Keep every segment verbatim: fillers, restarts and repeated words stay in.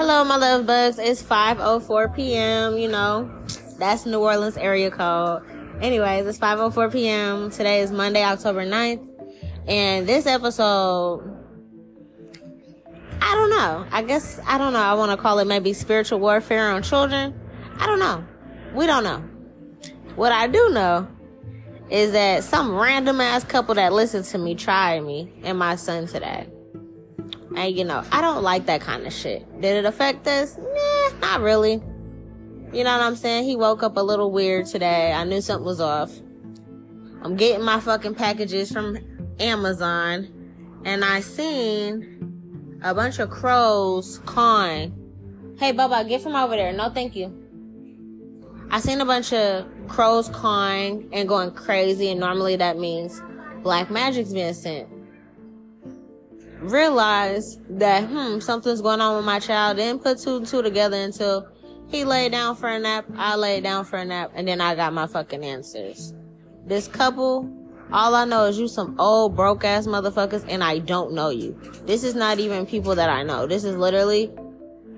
Hello, my love bugs. It's five oh four p m You know, that's New Orleans area code. Anyways, it's five oh four p m Today is Monday, October ninth. And this episode, I don't know. I guess, I don't know. I want to call it maybe spiritual warfare on children. I don't know. We don't know. What I do know is that some random ass couple that listened to me tried me and my son today. And, you know, I don't like that kind of shit. Did it affect us? Nah, not really. You know what I'm saying? He woke up a little weird today. I knew something was off. I'm getting my fucking packages from Amazon. And I seen a bunch of crows cawing. Hey, Bubba, get from over there. No, thank you. I seen a bunch of crows cawing and going crazy. And normally that means black magic's being sent. Realized that hmm something's going on with my child. Didn't put two and two together until he laid down for a nap. I laid down for a nap, and then I got my fucking answers. This couple, all I know is you some old broke ass motherfuckers, and I don't know you. This is not even people that I know. This is literally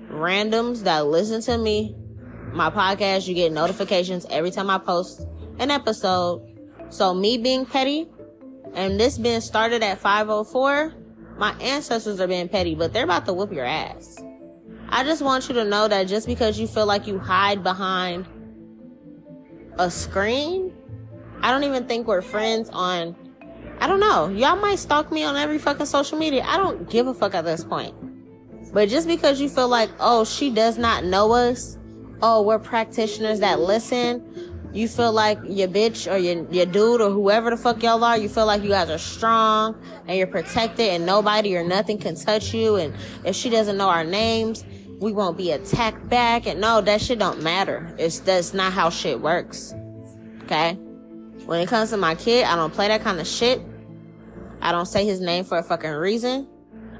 randoms that listen to me, my podcast. You get notifications every time I post an episode. So me being petty, and this being started at five oh four. My ancestors are being petty, but they're about to whoop your ass. I just want you to know that just because you feel like you hide behind a screen, I don't even think we're friends on, I don't know. Y'all might stalk me on every fucking social media. I don't give a fuck at this point. But just because you feel like, oh, she does not know us. Oh, we're practitioners that listen. You feel like your bitch or your, your dude or whoever the fuck y'all are, you feel like you guys are strong and you're protected and nobody or nothing can touch you. And if she doesn't know our names, we won't be attacked back. And no, that shit don't matter. It's that's not how shit works. Okay? When it comes to my kid, I don't play that kind of shit. I don't say his name for a fucking reason.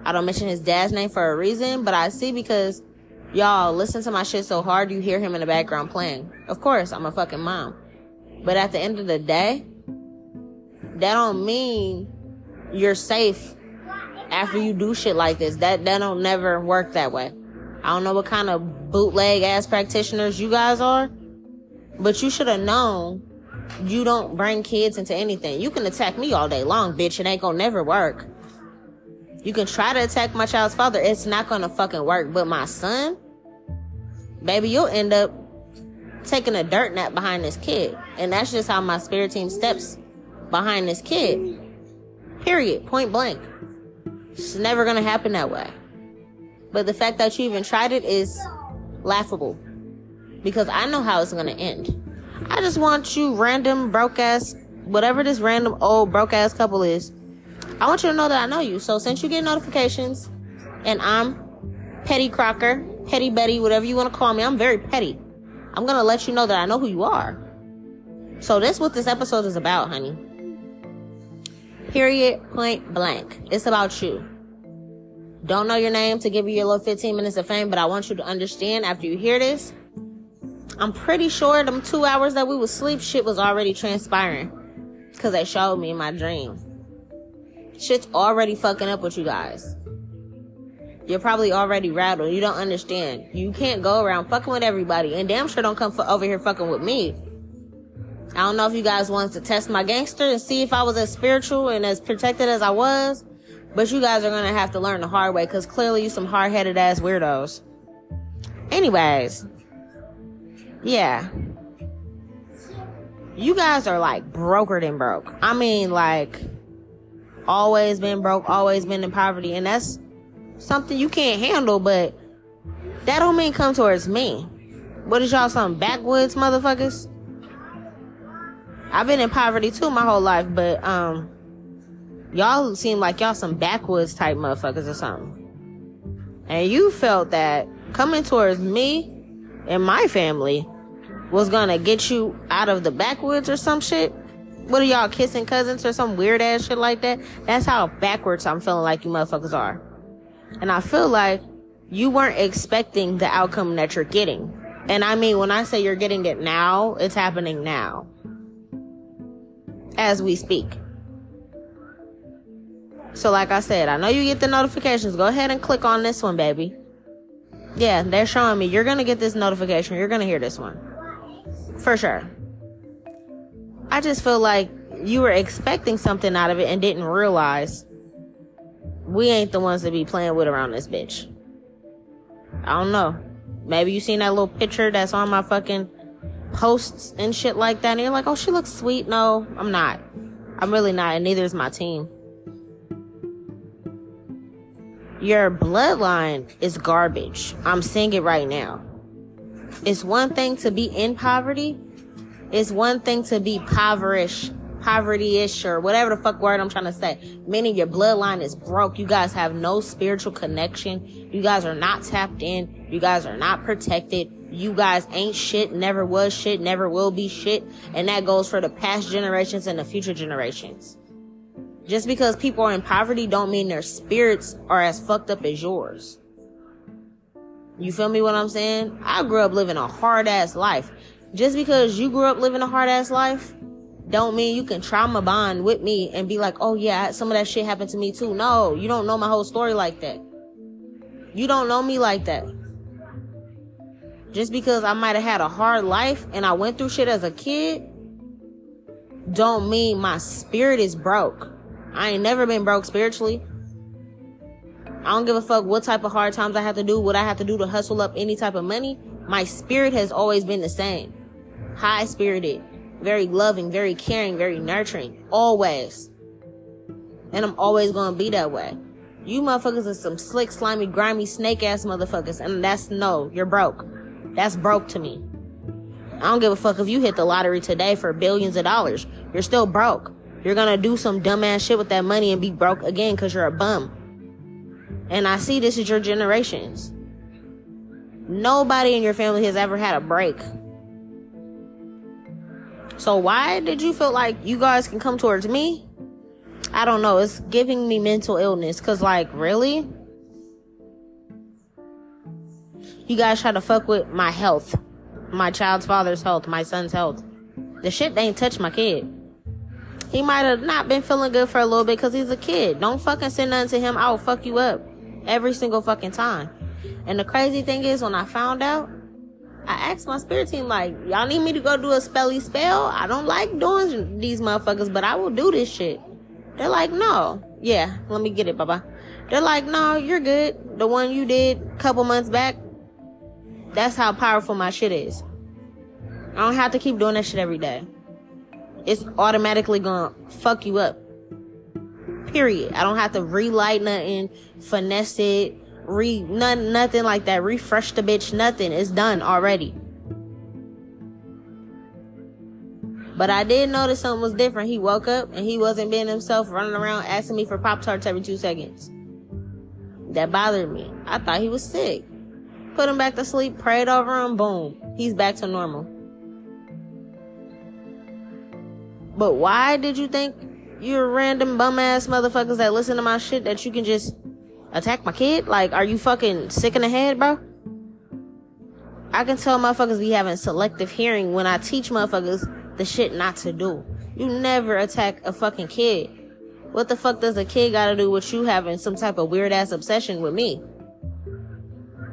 I don't mention his dad's name for a reason. But I see because y'all listen to my shit so hard you hear him in the background playing. Of course, I'm a fucking mom. But at the end of the day, that don't mean you're safe after you do shit like this. That that don't never work that way. I don't know what kind of bootleg ass practitioners you guys are, but you should have known you don't bring kids into anything. You can attack me all day long, bitch. It ain't gonna never work. You can try to attack my child's father. It's not gonna fucking work. But my son, baby, you'll end up taking a dirt nap behind this kid. And that's just how my spirit team steps behind this kid. Period. Point blank. It's never going to happen that way. But the fact that you even tried it is laughable. Because I know how it's going to end. I just want you random broke ass, whatever this random old broke ass couple is, I want you to know that I know you. So since you get notifications and I'm Petty Crocker, Petty Betty, whatever you want to call me, I'm very petty. I'm going to let you know that I know who you are. So that's what this episode is about, honey. Period. Point blank. It's about you. Don't know your name to give you your little fifteen minutes of fame, but I want you to understand after you hear this, I'm pretty sure them two hours that we would sleep, shit was already transpiring because they showed me in my dream. Shit's already fucking up with you guys. You're probably already rattled. You don't understand. You can't go around fucking with everybody. And damn sure don't come for over here fucking with me. I don't know if you guys wanted to test my gangster and see if I was as spiritual and as protected as I was. But you guys are going to have to learn the hard way. Because clearly you some hard-headed ass weirdos. Anyways. Yeah. You guys are like broker than broke. I mean like always been broke. Always been in poverty. And that's something you can't handle, but that don't mean come towards me. What is y'all, some backwoods motherfuckers? I've been in poverty too my whole life, but um, y'all seem like y'all some backwoods type motherfuckers or something. And you felt that coming towards me and my family was gonna get you out of the backwoods or some shit. What are y'all, kissing cousins or some weird ass shit like that? That's how backwards I'm feeling like you motherfuckers are. And I feel like you weren't expecting the outcome that you're getting. And I mean, when I say you're getting it now, it's happening now. As we speak. So like I said, I know you get the notifications. Go ahead and click on this one, baby. Yeah, they're showing me. You're going to get this notification. You're going to hear this one. For sure. I just feel like you were expecting something out of it and didn't realize we ain't the ones to be playing with around this bitch. I don't know. Maybe you seen that little picture that's on my fucking posts and shit like that, and you're like, oh, she looks sweet. No, I'm not. I'm really not, and neither is my team. Your bloodline is garbage. I'm seeing it right now. It's one thing to be in poverty. It's one thing to be poverish, poverty-ish, or whatever the fuck word I'm trying to say. Meaning your bloodline is broke. You guys have no spiritual connection. You guys are not tapped in. You guys are not protected. You guys ain't shit, never was shit, never will be shit. And that goes for the past generations and the future generations. Just because people are in poverty don't mean their spirits are as fucked up as yours. You feel me what I'm saying? I grew up living a hard-ass life. Just because you grew up living a hard-ass life don't mean you can trauma bond with me and be like, oh yeah, some of that shit happened to me too. No, you don't know my whole story like that. You don't know me like that. Just because I might have had a hard life and I went through shit as a kid don't mean my spirit is broke. I ain't never been broke spiritually. I don't give a fuck what type of hard times I have to do, what I have to do to hustle up any type of money. My spirit has always been the same. High-spirited, very loving, very caring, very nurturing, always. And I'm always gonna be that way. You motherfuckers are some slick, slimy, grimy, snake-ass motherfuckers, and that's no, you're broke. That's broke to me. I don't give a fuck if you hit the lottery today for billions of dollars. You're still broke. You're gonna do some dumbass shit with that money and be broke again because you're a bum. And I see this is your generations. Nobody in your family has ever had a break. So why did you feel like you guys can come towards me? I don't know. It's giving me mental illness. Because, like, really? You guys try to fuck with my health. My child's father's health. My son's health. The shit ain't touched my kid. He might have not been feeling good for a little bit because he's a kid. Don't fucking send nothing to him. I will fuck you up every single fucking time. And the crazy thing is, when I found out, I asked my spirit team, like, y'all need me to go do a spelly spell? I don't like doing these motherfuckers, but I will do this shit. They're like, no. Yeah, let me get it, baba. They're like, no, you're good. The one you did a couple months back, that's how powerful my shit is. I don't have to keep doing that shit every day. It's automatically gonna fuck you up. Period. I don't have to relight nothing, finesse it, Re none, nothing like that. Refresh the bitch, nothing. It's done already. But I did notice something was different. He woke up and he wasn't being himself, running around asking me for Pop-Tarts every two seconds. That bothered me. I thought he was sick. Put him back to sleep, prayed over him, boom. He's back to normal. But why did you think you're random bum-ass motherfuckers that listen to my shit that you can just attack my kid? Like, are you fucking sick in the head, bro? I can tell motherfuckers be having selective hearing when I teach motherfuckers the shit not to do. You never attack a fucking kid. What the fuck does a kid gotta do with you having some type of weird ass obsession with me?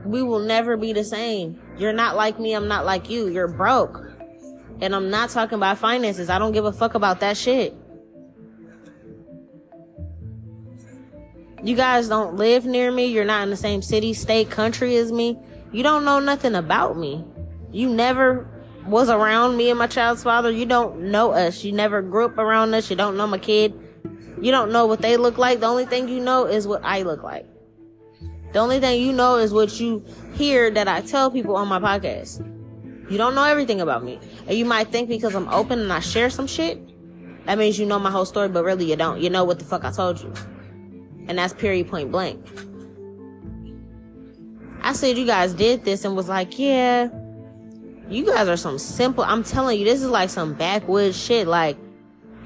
We will never be the same. You're not like me, I'm not like you. You're broke. And I'm not talking about finances. I don't give a fuck about that shit. You guys don't live near me. You're not in the same city, state, country as me. You don't know nothing about me. You never was around me and my child's father. You don't know us. You never grew up around us. You don't know my kid. You don't know what they look like. The only thing you know is what I look like. The only thing you know is what you hear that I tell people on my podcast. You don't know everything about me. And you might think because I'm open and I share some shit, that means you know my whole story, but really you don't. You know what the fuck I told you. And that's period, point blank. I said you guys did this and was like, yeah, you guys are some simple. I'm telling you, this is like some backwoods shit. Like,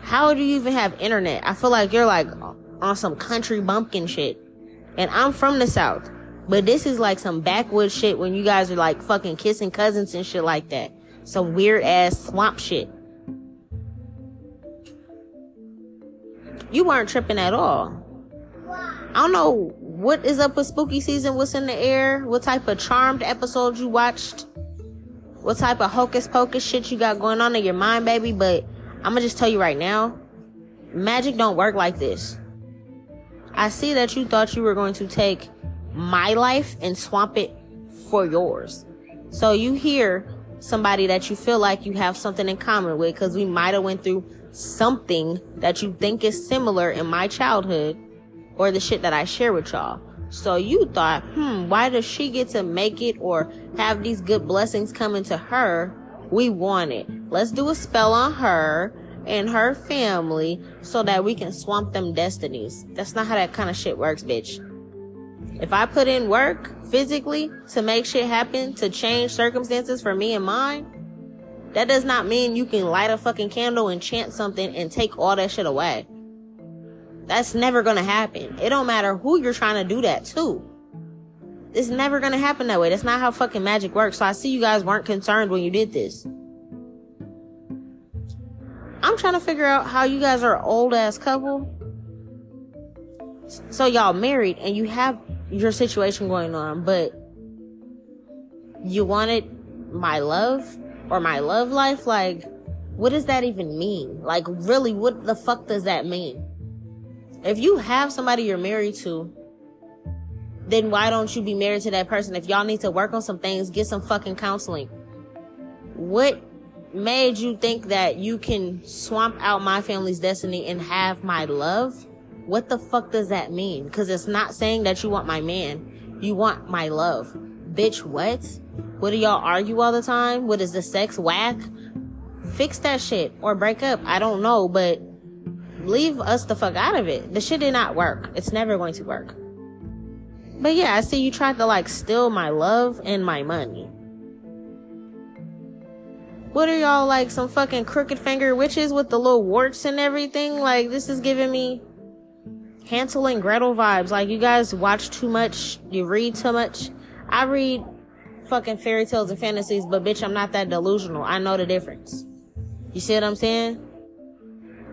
how do you even have internet? I feel like you're like on some country bumpkin shit. And I'm from the South. But this is like some backwoods shit when you guys are like fucking kissing cousins and shit like that. Some weird ass swamp shit. You weren't tripping at all. I don't know what is up with spooky season, what's in the air, what type of Charmed episode you watched, what type of hocus pocus shit you got going on in your mind, baby, but I'm gonna just tell you right now, magic don't work like this. I see that you thought you were going to take my life and swamp it for yours. So you hear somebody that you feel like you have something in common with, because we might have went through something that you think is similar in my childhood or the shit that I share with y'all. So you thought, hmm, why does she get to make it or have these good blessings coming to her? We want it. Let's do a spell on her and her family so that we can swamp them destinies. That's not how that kind of shit works, bitch. If I put in work physically to make shit happen, to change circumstances for me and mine, that does not mean you can light a fucking candle and chant something and take all that shit away. That's never gonna happen. It don't matter who you're trying to do that to. It's never gonna happen that way. That's not how fucking magic works. So I see you guys weren't concerned when you did this. I'm trying to figure out how you guys are an old ass couple. So y'all married and you have your situation going on, but you wanted my love or my love life? Like, what does that even mean? Like, really, what the fuck does that mean? If you have somebody you're married to, then why don't you be married to that person? If y'all need to work on some things, get some fucking counseling. What made you think that you can swamp out my family's destiny and have my love? What the fuck does that mean? Because it's not saying that you want my man. You want my love. Bitch, what? What do y'all argue all the time? What is the sex whack? Fix that shit or break up. I don't know, but leave us the fuck out of it. The shit did not work. It's never going to work. But yeah, I see you tried to like steal my love and my money. What are y'all, like some fucking crooked finger witches with the little warts and everything? Like, this is giving me Hansel and Gretel vibes. Like, you guys watch too much, you read too much. I read fucking fairy tales and fantasies, but bitch, I'm not that delusional. I know the difference. You see what I'm saying?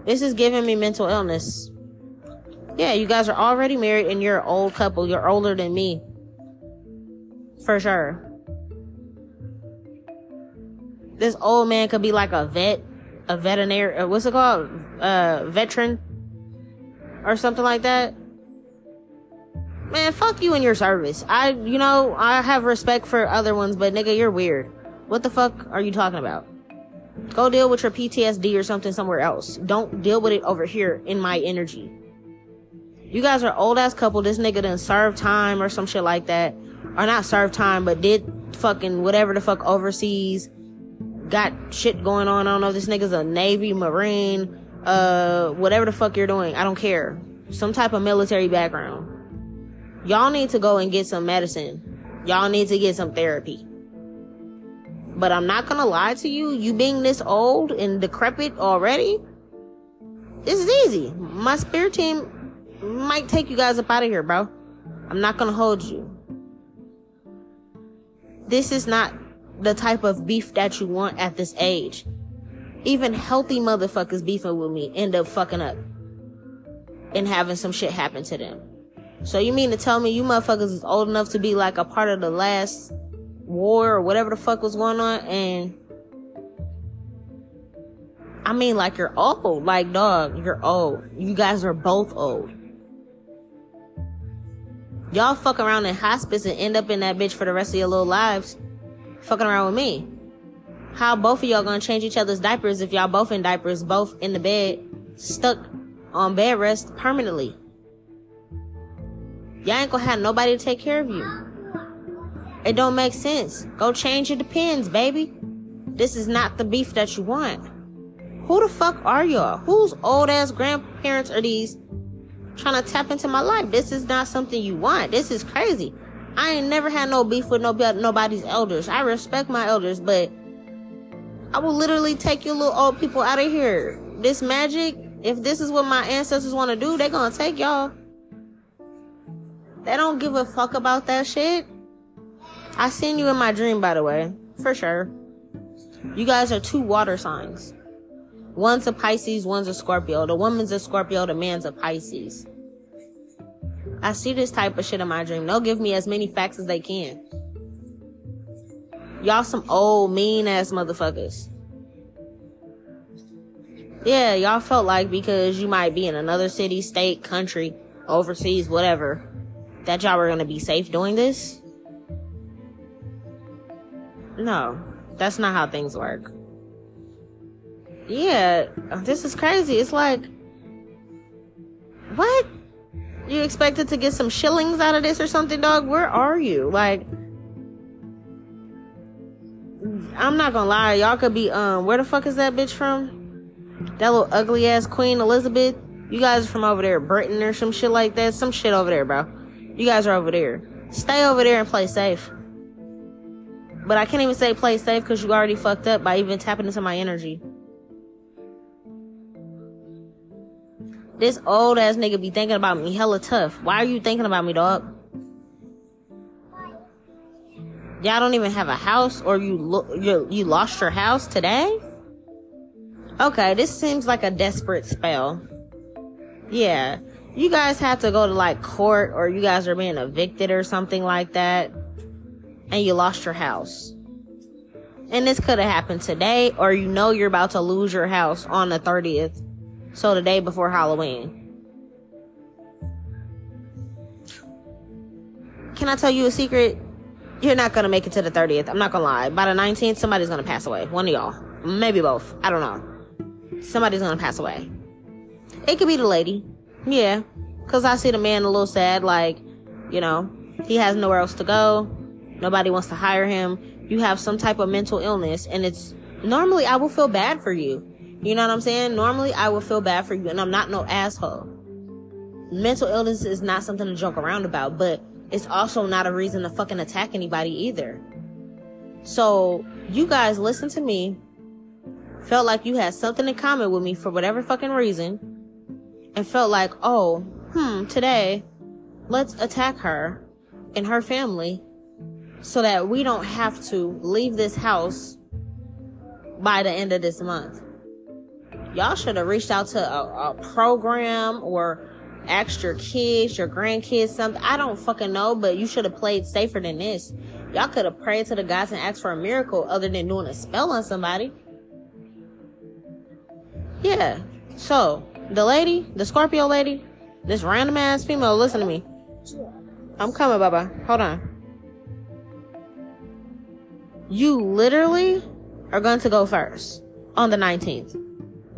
This is giving me mental illness. Yeah, you guys are already married and you're an old couple. You're older than me. For sure. This old man could be like a vet, a veterinarian, what's it called? Uh, veteran or something like that. Man, fuck you and your service. I, you know, I have respect for other ones, but nigga, you're weird. What the fuck are you talking about? Go deal with your P T S D or something somewhere else. Don't deal with it over here in my energy. You guys are old ass couple. This nigga done served time or some shit like that. Or not served time, but did fucking whatever the fuck overseas. Got shit going on. I don't know. This nigga's a Navy, Marine, uh, whatever the fuck you're doing. I don't care. Some type of military background. Y'all need to go and get some medicine. Y'all need to get some therapy. But I'm not gonna lie to you. You being this old and decrepit already, this is easy. My spirit team might take you guys up out of here, bro. I'm not gonna hold you. This is not the type of beef that you want at this age. Even healthy motherfuckers beefing with me end up fucking up and having some shit happen to them. So you mean to tell me you motherfuckers is old enough to be like a part of the last war or whatever the fuck was going on? And I mean, like, you're old. Like, dog, you're old. You guys are both old. Y'all fuck around in hospice and end up in that bitch for the rest of your little lives. Fucking around with me. How both of y'all gonna change each other's diapers if y'all both in diapers, both in the bed, stuck on bed rest permanently? Y'all ain't gonna have nobody to take care of you. It don't make sense. Go change your depends, baby. This is not the beef that you want. Who the fuck are y'all? Whose old ass grandparents are these trying to tap into my life? This is not something you want. This is crazy. I ain't never had no beef with nobody, nobody's elders. I respect my elders, but I will literally take you little old people out of here. This magic, if this is what my ancestors want to do, they're going to take y'all. They don't give a fuck about that shit. I seen you in my dream, by the way. For sure. You guys are two water signs. One's a Pisces, one's a Scorpio. The woman's a Scorpio, the man's a Pisces. I see this type of shit in my dream. They'll give me as many facts as they can. Y'all some old, mean-ass motherfuckers. Yeah, y'all felt like because you might be in another city, state, country, overseas, whatever, that y'all were gonna be safe doing this? No, that's not how things work. Yeah, this is crazy. It's like, what? You expected to get some shillings out of this or something, dog? Where are you? Like, I'm not gonna lie, y'all could be, um, where the fuck is that bitch from? That little ugly ass Queen Elizabeth? You guys are from over there, Britain or some shit like that. Some shit over there, bro. You guys are over there. Stay over there and play safe. But I can't even say play safe because you already fucked up by even tapping into my energy. This old ass nigga be thinking about me hella tough. Why are you thinking about me, dog? Y'all don't even have a house, or you lo- you you lost your house today? Okay, this seems like a desperate spell. Yeah, you guys have to go to like court, or you guys are being evicted or something like that, and you lost your house. And this could have happened today, or you know you're about to lose your house on the thirtieth. So the day before Halloween. Can I tell you a secret? You're not going to make it to the thirtieth. I'm not going to lie. By the nineteenth, somebody's going to pass away. One of y'all. Maybe both. I don't know. Somebody's going to pass away. It could be the lady. Yeah. Because I see the man a little sad. Like, you know, he has nowhere else to go. Nobody wants to hire him. You have some type of mental illness. And it's normally I will feel bad for you. You know what I'm saying? Normally, I would feel bad for you, and I'm not no asshole. Mental illness is not something to joke around about, but it's also not a reason to fucking attack anybody either. So, you guys listen to me, felt like you had something in common with me for whatever fucking reason, and felt like, oh, hmm, today, let's attack her and her family so that we don't have to leave this house by the end of this month. Y'all should have reached out to a, a program or asked your kids, your grandkids, something. I don't fucking know, but you should have played safer than this. Y'all could have prayed to the gods and asked for a miracle other than doing a spell on somebody. Yeah. So, the lady, the Scorpio lady, this random ass female, listen to me. I'm coming, Baba. Hold on. You literally are going to go first on the nineteenth.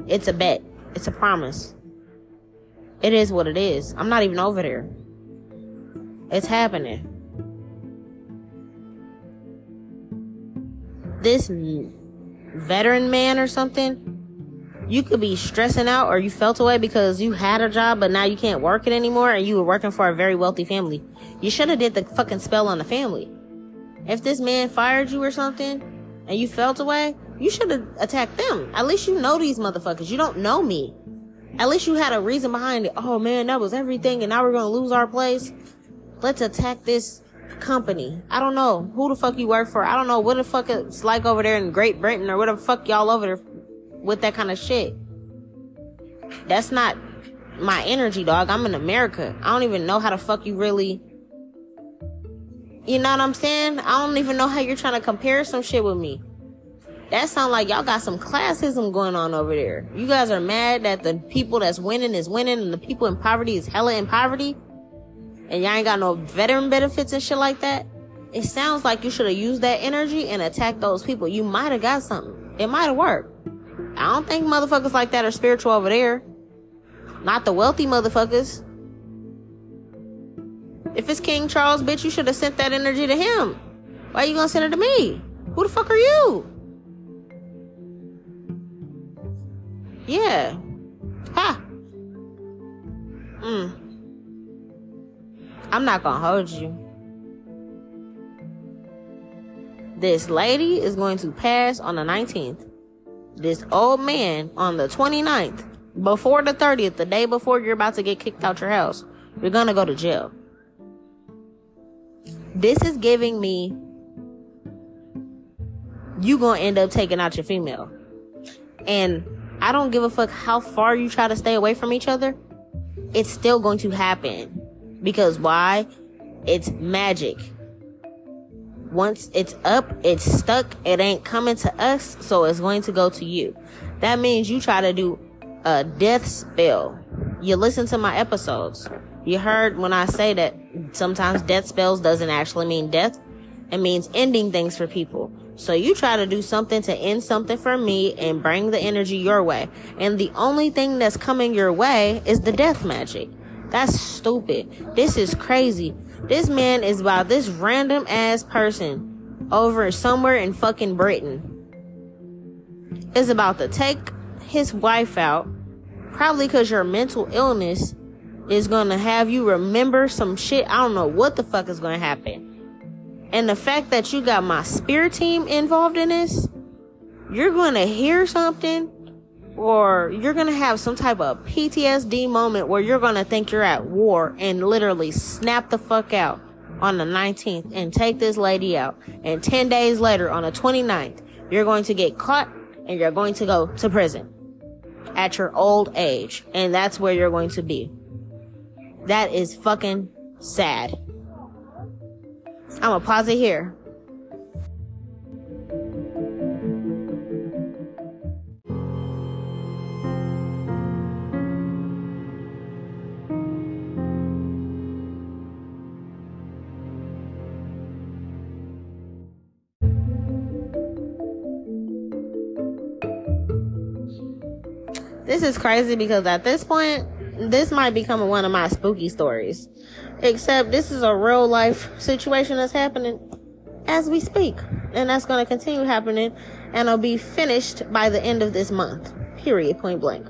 It's a bet. It's a promise. It is what it is. I'm not even over there. It's happening. This veteran man or something, you could be stressing out or you felt away because you had a job but now you can't work it anymore and you were working for a very wealthy family. You should have did the fucking spell on the family. If this man fired you or something and you felt away, you should have attacked them. At least you know these motherfuckers. You don't know me. At least you had a reason behind it. Oh, man, that was everything, and now we're going to lose our place. Let's attack this company. I don't know who the fuck you work for. I don't know what the fuck it's like over there in Great Britain or whatever the fuck y'all over there with that kind of shit. That's not my energy, dog. I'm in America. I don't even know how the fuck you really... You know what I'm saying? I don't even know how you're trying to compare some shit with me. That sound like y'all got some classism going on over there. You guys are mad that the people that's winning is winning and the people in poverty is hella in poverty. And y'all ain't got no veteran benefits and shit like that. It sounds like you should have used that energy and attacked those people. You might have got something. It might have worked. I don't think motherfuckers like that are spiritual over there. Not the wealthy motherfuckers. If it's King Charles, bitch, you should have sent that energy to him. Why you gonna send it to me? Who the fuck are you? Yeah. Ha. Mm. I'm not gonna hold you. This lady is going to pass on the nineteenth. This old man on the twenty-ninth. Before the thirtieth, the day before you're about to get kicked out your house. You're gonna go to jail. This is giving me... You gonna end up taking out your female. And... I don't give a fuck how far you try to stay away from each other. It's still going to happen. Because why? It's magic. Once it's up, it's stuck. It ain't coming to us, so it's going to go to you. That means you try to do a death spell. You listen to my episodes. You heard when I say that sometimes death spells doesn't actually mean death. It means ending things for people. So you try to do something to end something for me and bring the energy your way. And the only thing that's coming your way is the death magic. That's stupid. This is crazy. This man is by this random ass person over somewhere in fucking Britain is about to take his wife out. Probably because your mental illness is going to have you remember some shit. I don't know what the fuck is going to happen. And the fact that you got my spirit team involved in this, you're going to hear something or you're going to have some type of P T S D moment where you're going to think you're at war and literally snap the fuck out on the nineteenth and take this lady out. And ten days later on the twenty-ninth, you're going to get caught and you're going to go to prison at your old age. And that's where you're going to be. That is fucking sad. I'm gonna pause it here. This is crazy because at this point, this might become one of my spooky stories. Except this is a real life situation that's happening as we speak. And that's going to continue happening. And it'll be finished by the end of this month. Period. Point blank.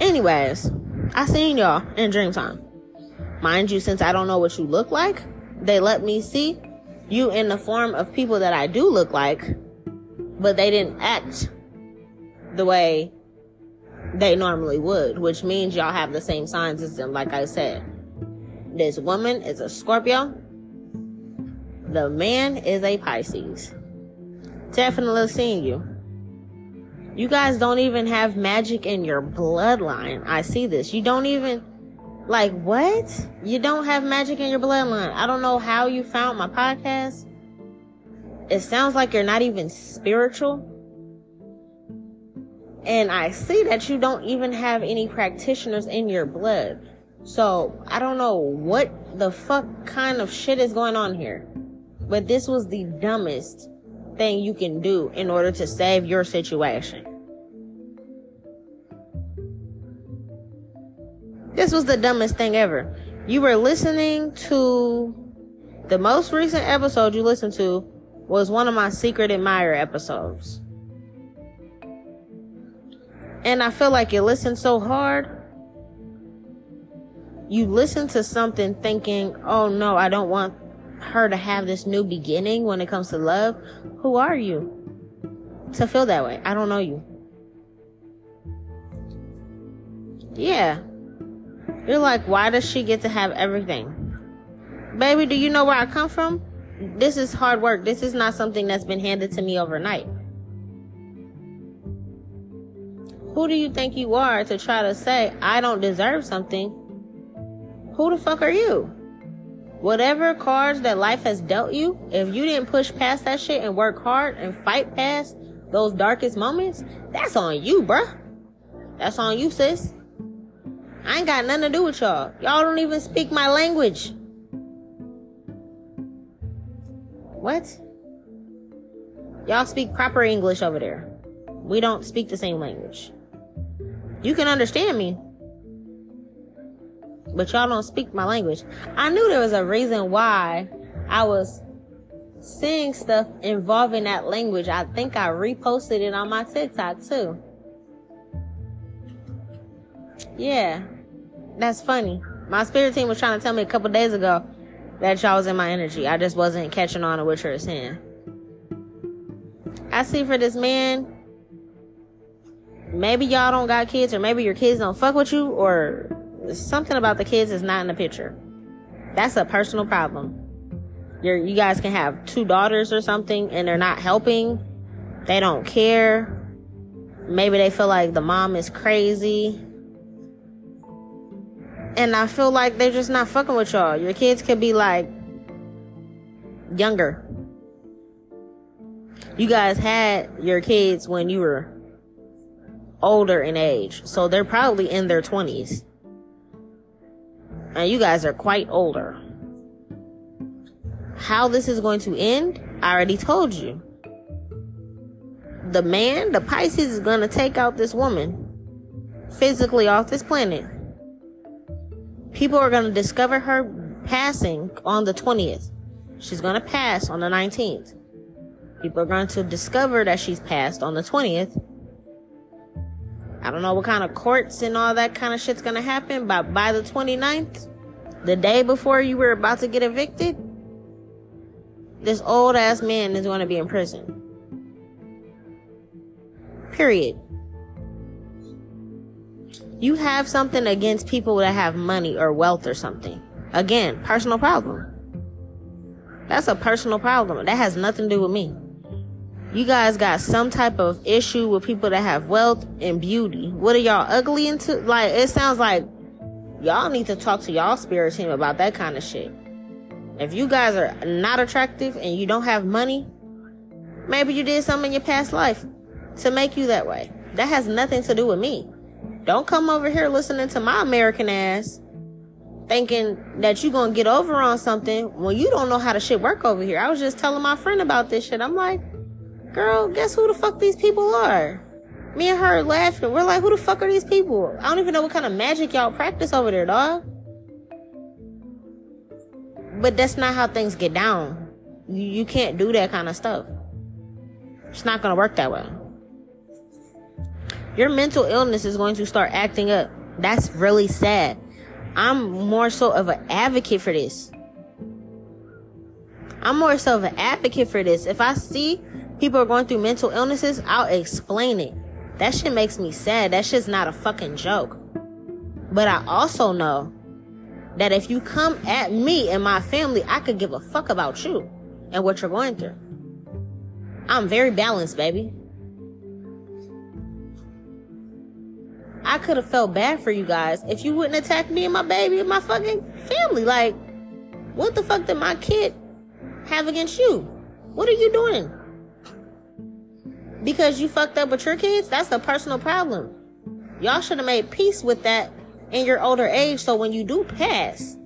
Anyways, I seen y'all in dream time. Mind you, since I don't know what you look like, they let me see you in the form of people that I do look like. But they didn't act the way they normally would, which means y'all have the same signs as them. Like I said, this woman is a Scorpio. The man is a Pisces. Definitely seeing you. You guys don't even have magic in your bloodline. I see this. You don't even, like, what? You don't have magic in your bloodline. I don't know how you found my podcast. It sounds like you're not even spiritual. And I see that you don't even have any practitioners in your blood. So I don't know what the fuck kind of shit is going on here. But this was the dumbest thing you can do in order to save your situation. This was the dumbest thing ever. You were listening to... The most recent episode you listened to was one of my Secret Admirer episodes. And I feel like you listen so hard. You listen to something thinking, oh no, I don't want her to have this new beginning when it comes to love. Who are you to feel that way? I don't know you. Yeah. You're like, why does she get to have everything? Baby, do you know where I come from? This is hard work. This is not something that's been handed to me overnight. Who do you think you are to try to say, I don't deserve something? Who the fuck are you? Whatever cards that life has dealt you, if you didn't push past that shit and work hard and fight past those darkest moments, that's on you, bruh. That's on you, sis. I ain't got nothing to do with y'all. Y'all don't even speak my language. What? Y'all speak proper English over there. We don't speak the same language. You can understand me, but y'all don't speak my language. I knew there was a reason why I was seeing stuff involving that language. I think I reposted it on my TikTok too. Yeah, that's funny. My spirit team was trying to tell me a couple days ago that y'all was in my energy. I just wasn't catching on to what you were saying. I see for this man, maybe y'all don't got kids, or maybe your kids don't fuck with you, or something about the kids is not in the picture. That's a personal problem. You're, you guys can have two daughters or something, and they're not helping. They don't care. Maybe they feel like the mom is crazy. And I feel like they're just not fucking with y'all. Your kids could be like younger. You guys had your kids when you were older in age, so they're probably in their twenties, and you guys are quite older. How this is going to end, I already told you. The man, the Pisces, is going to take out this woman physically off this planet. People are going to discover her passing on the twentieth. She's going to pass on the nineteenth. People are going to discover that she's passed on the twentieth. I don't know what kind of courts and all that kind of shit's going to happen, but by the twenty-ninth, the day before you were about to get evicted, this old ass man is going to be in prison. Period. You have something against people that have money or wealth or something. Again, personal problem. That's a personal problem. That has nothing to do with me. You guys got some type of issue with people that have wealth and beauty. What are y'all ugly into? Like, it sounds like y'all need to talk to y'all spirit team about that kind of shit. If you guys are not attractive and you don't have money, maybe you did something in your past life to make you that way. That has nothing to do with me. Don't come over here listening to my American ass thinking that you're going to get over on something when you don't know how the shit work over here. I was just telling my friend about this shit. I'm like, girl, guess who the fuck these people are? Me and her laughing. We're like, who the fuck are these people? I don't even know what kind of magic y'all practice over there, dog. But that's not how things get down. You, you can't do that kind of stuff. It's not going to work that way. Your mental illness is going to start acting up. That's really sad. I'm more so of an advocate for this. I'm more so of an advocate for this. If I see people are going through mental illnesses, I'll explain it. That shit makes me sad. That shit's not a fucking joke. But I also know that if you come at me and my family, I could give a fuck about you and what you're going through. I'm very balanced, baby. I could have felt bad for you guys if you wouldn't attack me and my baby and my fucking family. Like, what the fuck did my kid have against you? What are you doing? Because you fucked up with your kids? That's a personal problem. Y'all should have made peace with that in your older age, so when you do pass,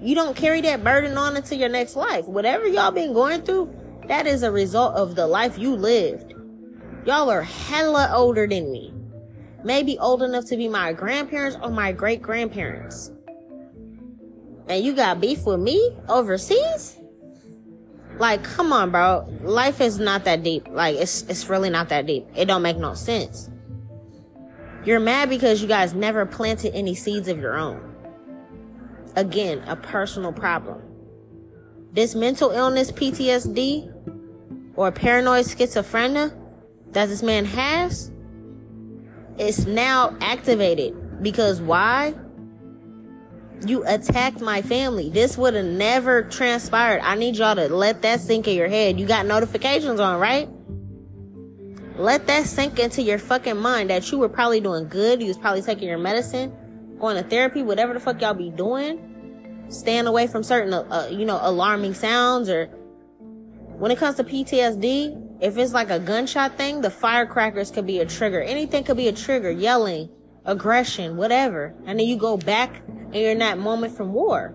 you don't carry that burden on into your next life. Whatever y'all been going through, that is a result of the life you lived. Y'all are hella older than me. Maybe old enough to be my grandparents or my great-grandparents. And you got beef with me overseas? Like, come on, bro. Life is not that deep. Like, it's it's really not that deep. It don't make no sense. You're mad because you guys never planted any seeds of your own. Again, a personal problem. This mental illness, P T S D, or paranoid schizophrenia that this man has, it's now activated. Because why? You attacked my family. This would have never transpired. I need y'all to let that sink in your head. You got notifications on, right? Let that sink into your fucking mind that you were probably doing good. You was probably taking your medicine, going to therapy, whatever the fuck y'all be doing. Staying away from certain, uh, you know, alarming sounds. Or when it comes to P T S D, if it's like a gunshot thing, the firecrackers could be a trigger. Anything could be a trigger. Yelling, aggression, whatever. And then you go back and you're in that moment from war.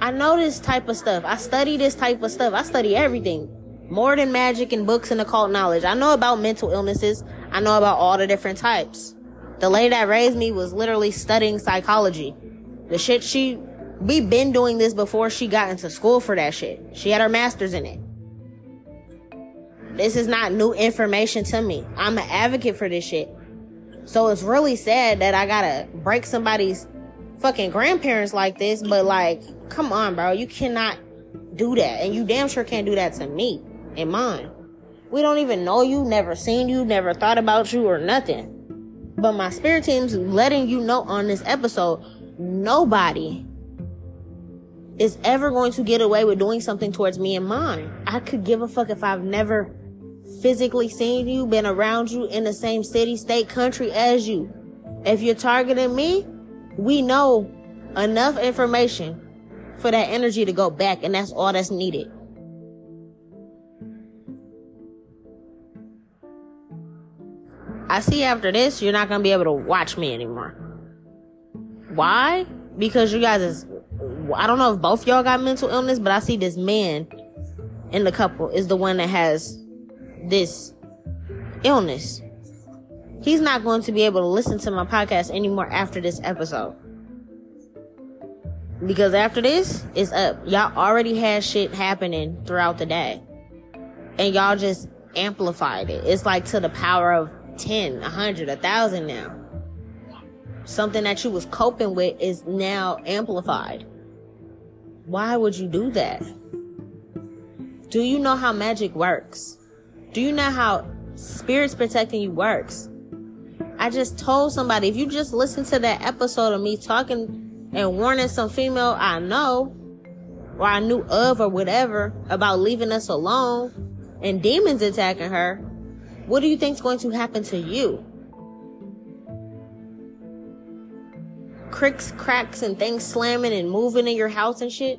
I know this type of stuff. I study this type of stuff. I study everything. More than magic and books and occult knowledge. I know about mental illnesses. I know about all the different types. The lady that raised me was literally studying psychology. The shit she... We been doing this before she got into school for that shit. She had her master's in it. This is not new information to me. I'm an advocate for this shit. So it's really sad that I gotta break somebody's fucking grandparents like this. But like, come on, bro. You cannot do that. And you damn sure can't do that to me and mine. We don't even know you, never seen you, never thought about you or nothing. But my spirit team's letting you know on this episode, nobody is ever going to get away with doing something towards me and mine. I could give a fuck if I've never physically seen you, been around you, in the same city, state, country as you. If you're targeting me, we know enough information for that energy to go back, and that's all that's needed. I see after this, you're not going to be able to watch me anymore. Why? Because you guys is, I don't know if both y'all got mental illness, but I see this man in the couple is the one that has this illness. He's not going to be able to listen to my podcast anymore after this episode. Because after this, it's up. Y'all already had shit happening throughout the day. And y'all just amplified it. It's like to the power of ten, one hundred, one thousand now. Something that you was coping with is now amplified. Why would you do that? Do you know how magic works? Do you know how spirits protecting you works? I just told somebody, if you just listen to that episode of me talking and warning some female I know, or I knew of, or whatever, about leaving us alone and demons attacking her, what do you think's going to happen to you? Cricks, cracks, and things slamming and moving in your house and shit,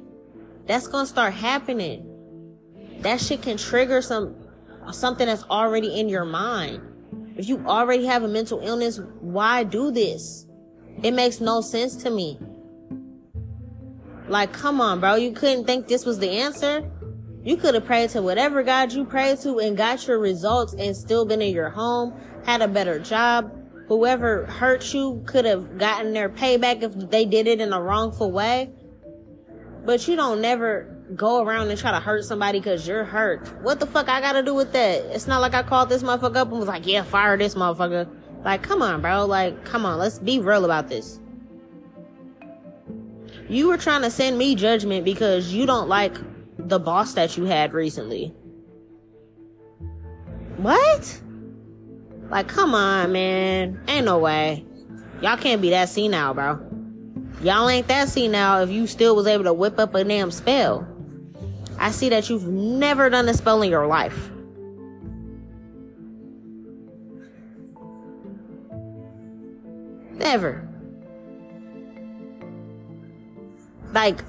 that's gonna start happening. That shit can trigger some something that's already in your mind. If you already have a mental illness, why do this? It makes no sense to me. Like, come on, bro. You couldn't think this was the answer? You could have prayed to whatever God you prayed to and got your results and still been in your home, had a better job. Whoever hurt you could have gotten their payback if they did it in a wrongful way. But you don't never go around and try to hurt somebody because you're hurt. What the fuck I got to do with that? It's not like I called this motherfucker up and was like, yeah, fire this motherfucker. Like, come on, bro. Like, come on. Let's be real about this. You were trying to send me judgment because you don't like the boss that you had recently. What? Like, come on, man. Ain't no way. Y'all can't be that senile, bro. Y'all ain't that senile if you still was able to whip up a damn spell. I see that you've never done a spell in your life. Never. Like,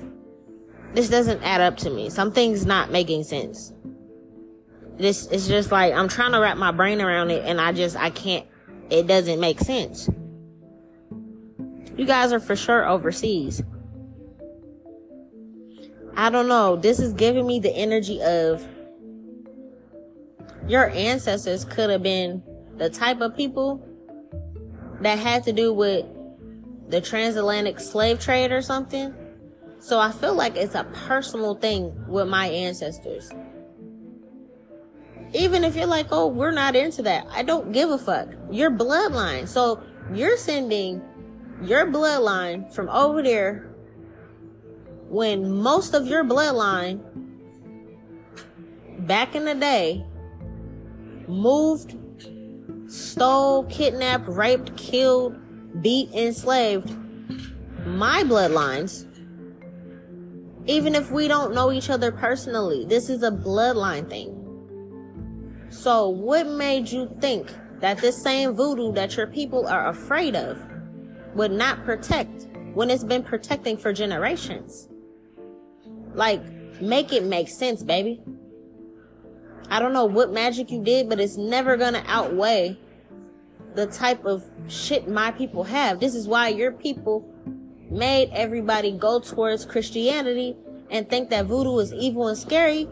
this doesn't add up to me. Something's not making sense. This it's just like I'm trying to wrap my brain around it, and I just I can't. It doesn't make sense. You guys are for sure overseas. I don't know. This is giving me the energy of your ancestors could have been the type of people that had to do with the transatlantic slave trade or something. So I feel like it's a personal thing with my ancestors. Even if you're like, oh, we're not into that. I don't give a fuck. Your bloodline. So you're sending your bloodline from over there when most of your bloodline back in the day moved, stole, kidnapped, raped, killed, beat, enslaved my bloodlines. Even if we don't know each other personally, this is a bloodline thing. So what made you think that this same voodoo that your people are afraid of would not protect when it's been protecting for generations? Like, make it make sense, baby. I don't know what magic you did, but it's never gonna outweigh the type of shit my people have. This is why your people made everybody go towards Christianity and think that voodoo is evil and scary,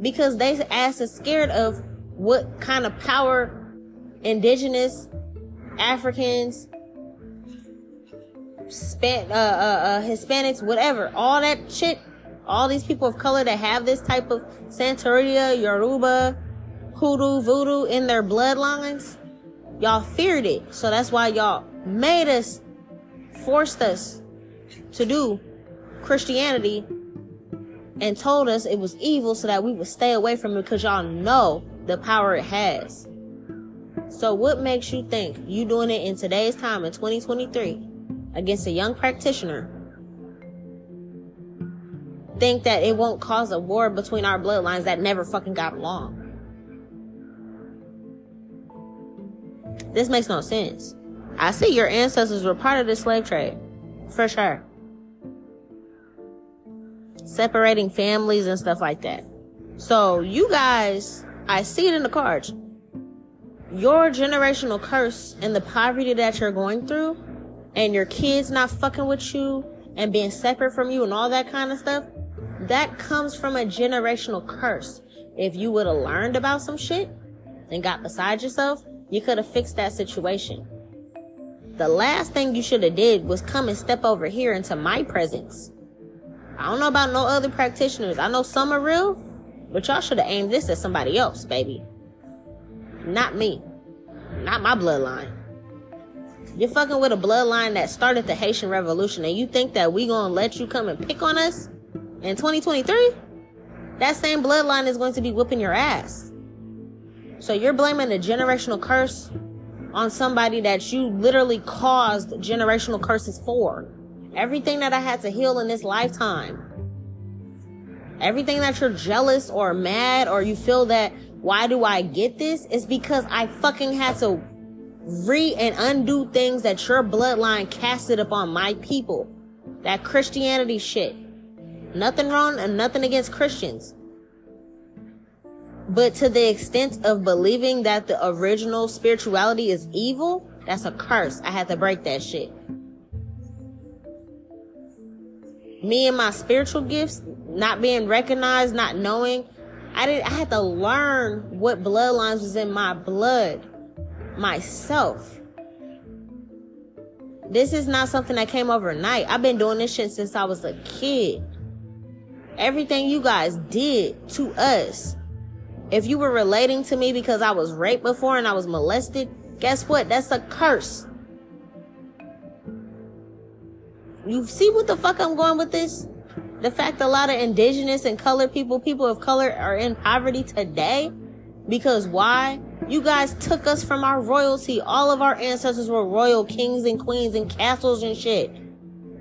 because they ass is scared of what kind of power indigenous Africans, Span- uh, uh, uh, Hispanics, whatever, all that shit, all these people of color that have this type of Santeria, Yoruba, hoodoo, voodoo in their bloodlines, y'all feared it. So that's why y'all made us forced us to do Christianity and told us it was evil so that we would stay away from it, because y'all know the power it has. So what makes you think you doing it in today's time in twenty twenty-three against a young practitioner think that it won't cause a war between our bloodlines that never fucking got along? This makes no sense. I see your ancestors were part of the slave trade. for sure. Separating families and stuff like that. So you guys, I see it in the cards. Your generational curse and the poverty that you're going through and your kids not fucking with you and being separate from you and all that kind of stuff, that comes from a generational curse. If you would have learned about some shit and got beside yourself, you could have fixed that situation. The last thing you should have did was come and step over here into my presence. I don't know about no other practitioners. I know some are real, but y'all should have aimed this at somebody else, baby. Not me. Not my bloodline. You're fucking with a bloodline that started the Haitian Revolution, and you think that we gonna let you come and pick on us in twenty twenty-three? That same bloodline is going to be whipping your ass. So you're blaming a generational curse on somebody that you literally caused generational curses for. Everything that I had to heal in this lifetime, everything that you're jealous or mad or you feel that, why do I get this? It's because I fucking had to re and undo things that your bloodline casted upon my people. That Christianity shit. Nothing wrong and nothing against Christians. But to the extent of believing that the original spirituality is evil, that's a curse. I had to break that shit. Me and my spiritual gifts, not being recognized, not knowing. I did, I had to learn what bloodlines was in my blood, myself. This is not something that came overnight. I've been doing this shit since I was a kid. Everything you guys did to us. If you were relating to me because I was raped before and I was molested, guess what? That's a curse. You see what the fuck I'm going with this? The fact a lot of indigenous and colored people, people of color are in poverty today. Because why? You guys took us from our royalty. All of our ancestors were royal kings and queens and castles and shit.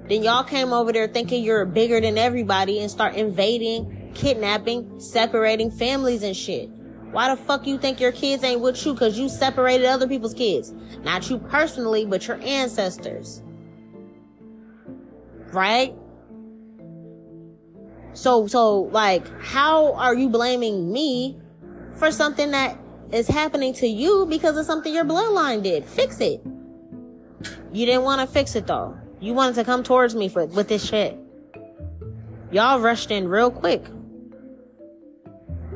Then y'all came over there thinking you're bigger than everybody and start invading, kidnapping, separating families and shit. Why the fuck you think your kids ain't with you? Because you separated other people's kids. Not you personally, but your ancestors. Right? So, so, like, how are you blaming me for something that is happening to you because of something your bloodline did? Fix it. You didn't want to fix it, though. You wanted to come towards me for, with this shit. Y'all rushed in real quick.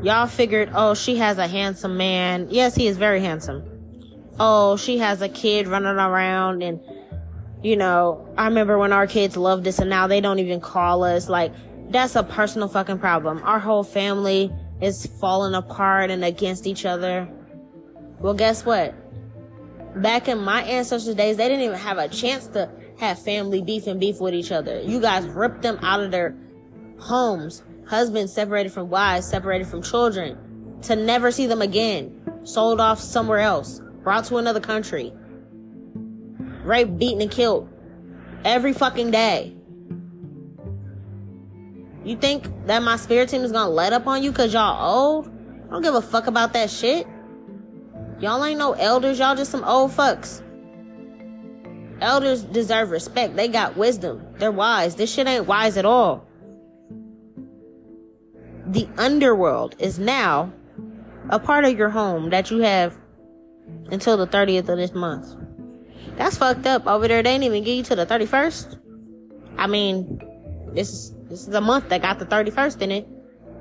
Y'all figured, oh, she has a handsome man. Yes, he is very handsome. Oh, she has a kid running around. And, you know, I remember when our kids loved us and now they don't even call us. Like, that's a personal fucking problem. Our whole family is falling apart and against each other. Well, guess what? Back in my ancestors' days, they didn't even have a chance to have family beef and beef with each other. You guys ripped them out of their homes. Husbands separated from wives, separated from children, to never see them again, sold off somewhere else, brought to another country, raped, beaten, and killed every fucking day. You think that my spirit team is gonna let up on you because y'all old? I don't give a fuck about that shit. Y'all ain't no elders. Y'all just some old fucks. Elders deserve respect. They got wisdom. They're wise. This shit ain't wise at all. The underworld is now a part of your home that you have until the thirtieth of this month. That's fucked up over there. They didn't even give you to the thirty-first. I mean, this is, this is a month that got the thirty-first in it.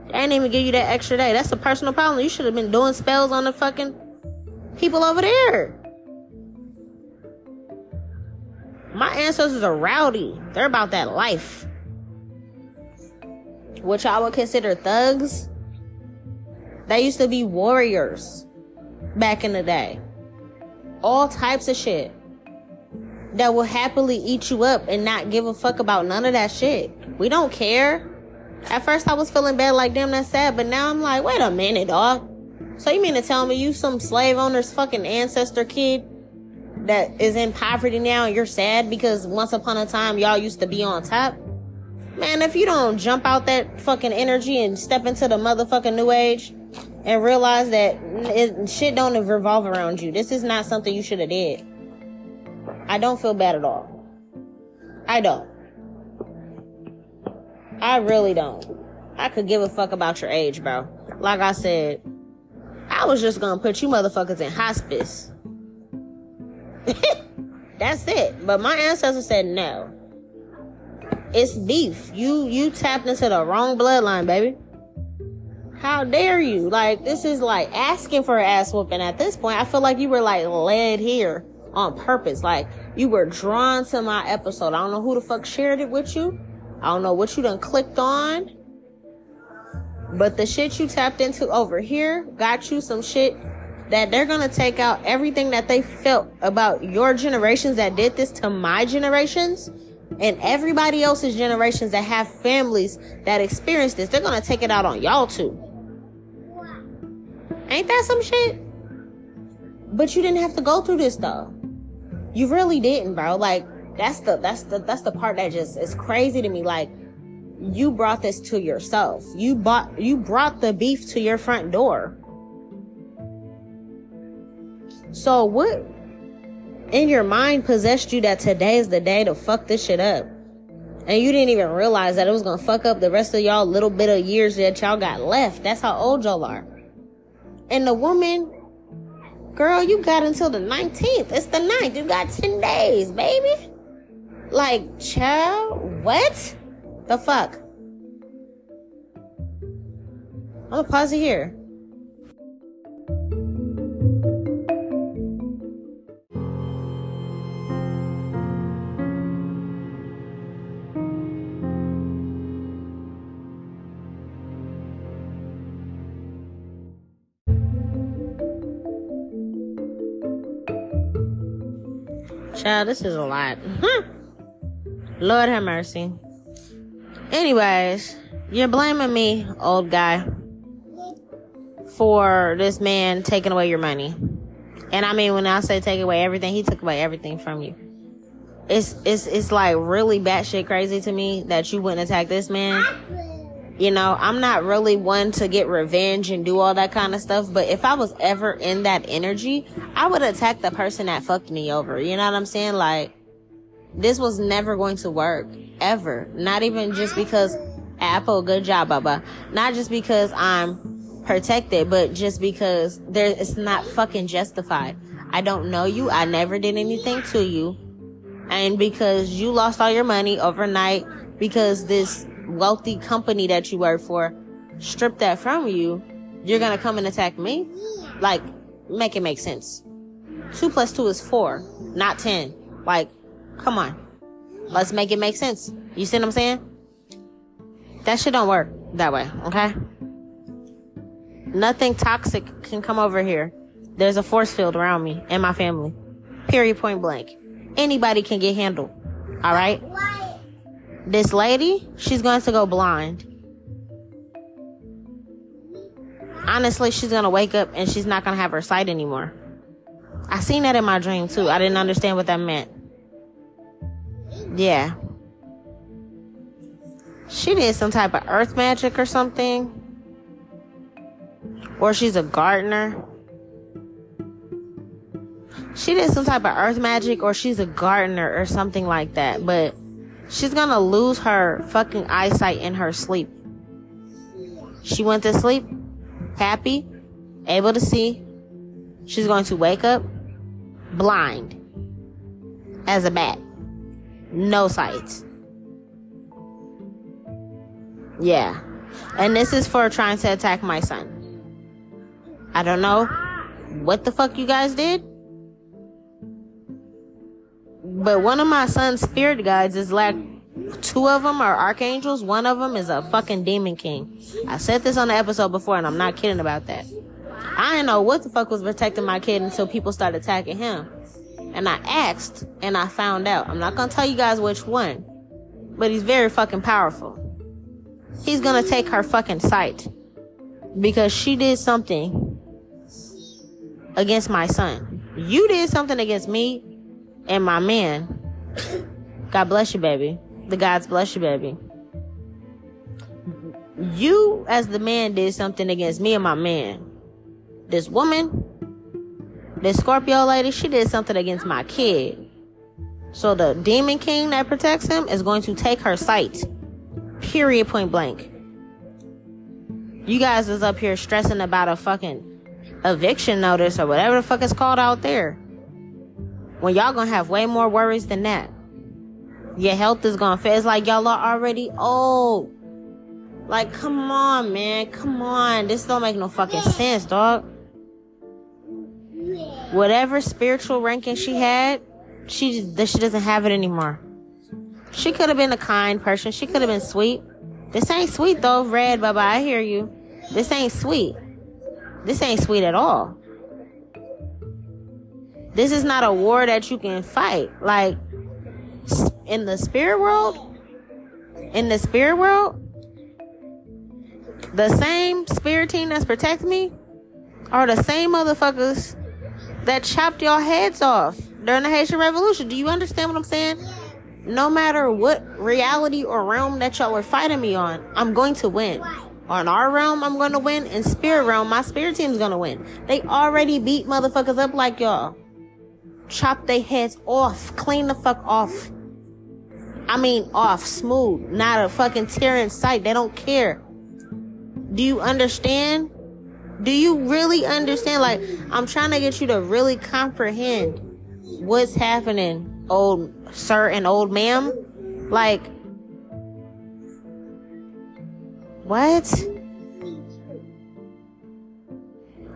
They didn't even give you that extra day. That's a personal problem. You should have been doing spells on the fucking people over there. My ancestors are rowdy. They're about that life. Which I would consider thugs. They used to be warriors back in the day. All types of shit that will happily eat you up and not give a fuck about none of that shit. We don't care. At first I was feeling bad, like damn, that's sad, but now I'm like, wait a minute, dog. So you mean to tell me you some slave owner's fucking ancestor kid that is in poverty now and you're sad because once upon a time y'all used to be on top? Man, if you don't jump out that fucking energy and step into the motherfucking new age and realize that it, shit don't revolve around you. This is not something you should have did. I don't feel bad at all. I don't. I really don't. I could give a fuck about your age, bro. Like I said, I was just gonna put you motherfuckers in hospice. That's it. But my ancestors said no. It's beef. You you tapped into the wrong bloodline, baby. How dare you? Like, this is like asking for an ass whooping at this point. I feel like you were like led here on purpose. Like, you were drawn to my episode. I don't know who the fuck shared it with you. I don't know what you done clicked on. But the shit you tapped into over here got you some shit that they're going to take out everything that they felt about your generations that did this to my generations and everybody else's generations that have families that experience this. They're going to take it out on y'all too. Wow. Ain't that some shit? But you didn't have to go through this though. You really didn't, bro. Like, that's the, that's the, that's the part that just is crazy to me. Like, you brought this to yourself. You bought, you brought the beef to your front door. So what in your mind possessed you that today is the day to fuck this shit up? And you didn't even realize that it was going to fuck up the rest of y'all little bit of years that y'all got left. That's how old y'all are. And the woman, girl, you got until the nineteenth. It's the ninth. You got ten days, baby. Like, child, what the fuck? I'm going to pause it here. Child, this is a lot. Huh. Lord have mercy. Anyways, you're blaming me, old guy, for this man taking away your money. And I mean, when I say take away everything, he took away everything from you. It's it's it's like really batshit crazy to me that you wouldn't attack this man. You know, I'm not really one to get revenge and do all that kind of stuff. But if I was ever in that energy, I would attack the person that fucked me over. You know what I'm saying? Like, this was never going to work. Ever. Not even just because Apple, good job, Baba. Not just because I'm protected, but just because there, it's not fucking justified. I don't know you. I never did anything to you. And because you lost all your money overnight because this wealthy company that you work for strip that from you, you're gonna come and attack me? Like, make it make sense. Two plus two is four, not ten. Like, come on, let's make it make sense. You see what I'm saying? That shit don't work that way. Okay, nothing toxic can come over here. There's a force field around me and my family, period, point blank. Anybody can get handled. All right, this lady, she's going to go blind. Honestly, she's going to wake up and she's not going to have her sight anymore. I seen that in my dream too. I didn't understand what that meant. Yeah. She did some type of earth magic or something. Or she's a gardener. She did some type of earth magic or she's a gardener or something like that. But she's gonna lose her fucking eyesight in her sleep. She went to sleep, happy, able to see. She's going to wake up blind as a bat. No sight. Yeah. And this is for trying to attack my son. I don't know what the fuck you guys did. But one of my son's spirit guides is like, two of them are archangels. One of them is a fucking demon king. I said this on the episode before, and I'm not kidding about that. I didn't know what the fuck was protecting my kid until people started attacking him. And I asked, and I found out. I'm not going to tell you guys which one, but he's very fucking powerful. He's going to take her fucking sight because she did something against my son. You did something against me. And my man, God bless you, baby. The gods bless you, baby. You, as the man, did something against me and my man. This woman, this Scorpio lady, she did something against my kid. So the demon king that protects him is going to take her sight. Period, point blank. You guys is up here stressing about a fucking eviction notice or whatever the fuck it's called out there, when y'all gonna have way more worries than that. Your health is gonna fail. It's like y'all are already old. Like, come on, man. Come on. This don't make no fucking sense, dog. Whatever spiritual ranking she had, she just, she doesn't have it anymore. She could have been a kind person. She could have been sweet. This ain't sweet, though. Red, bye-bye. I hear you. This ain't sweet. This ain't sweet at all. This is not a war that you can fight. Like, in the spirit world, in the spirit world, the same spirit team that's protecting me are the same motherfuckers that chopped y'all heads off during the Haitian Revolution. Do you understand what I'm saying? No matter what reality or realm that y'all were fighting me on, I'm going to win. On our realm, I'm going to win. In spirit realm, my spirit team's going to win. They already beat motherfuckers up like y'all. Chop their heads off. Clean the fuck off. I mean off. Smooth. Not a fucking tear in sight. They don't care. Do you understand? Do you really understand? Like, I'm trying to get you to really comprehend what's happening, old sir and old ma'am. Like, what?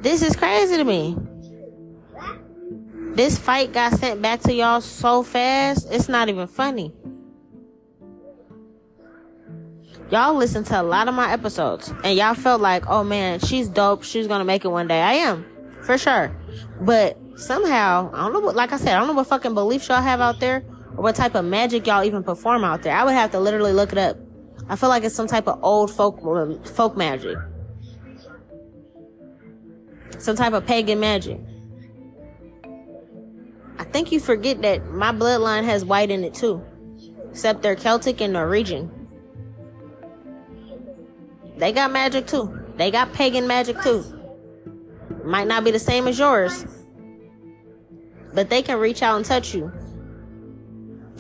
This is crazy to me. This fight got sent back to y'all so fast, it's not even funny. Y'all listen to a lot of my episodes and y'all felt like, oh man, she's dope, she's gonna make it one day. I am, for sure. But somehow, I don't know what, like I said, I don't know what fucking beliefs y'all have out there or what type of magic y'all even perform out there. I would have to literally look it up. I feel like it's some type of old folk, folk magic. Some type of pagan magic. I think you forget that my bloodline has white in it too. Except they're Celtic and Norwegian. They got magic too. They got pagan magic too. Might not be the same as yours, but they can reach out and touch you.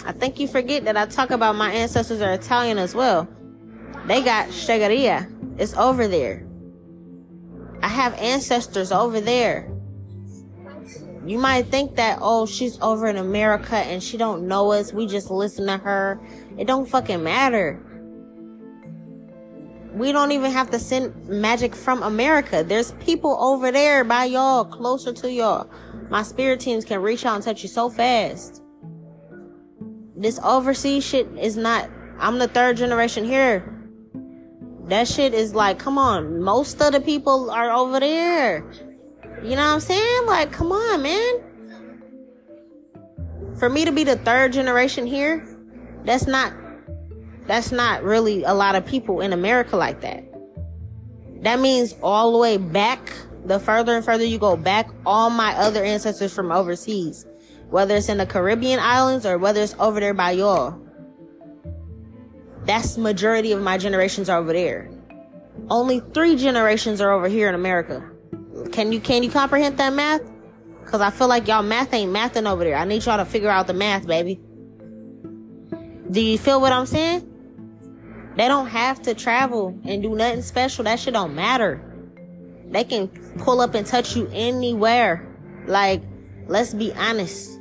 I think you forget that I talk about my ancestors are Italian as well. They got Shagaria. It's over there. I have ancestors over there. You might think that, oh, she's over in America and she don't know us. We just listen to her. It don't fucking matter. We don't even have to send magic from America. There's people over there by y'all, closer to y'all. My spirit teams can reach out and touch you so fast. This overseas shit is not, I'm the third generation here. That shit is like, come on, most of the people are over there. You know what I'm saying? Like, come on, man. For me to be the third generation here, that's not, that's not really a lot of people in America like that. That means all the way back, the further and further you go back, all my other ancestors from overseas, whether it's in the Caribbean islands or whether it's over there by y'all. That's majority of my generations are over there. Only three generations are over here in America. Can you, can you comprehend that math? Cause I feel like y'all math ain't mathing over there. I need y'all to figure out the math, baby. Do you feel what I'm saying? They don't have to travel and do nothing special. That shit don't matter. They can pull up and touch you anywhere. Like, let's be honest.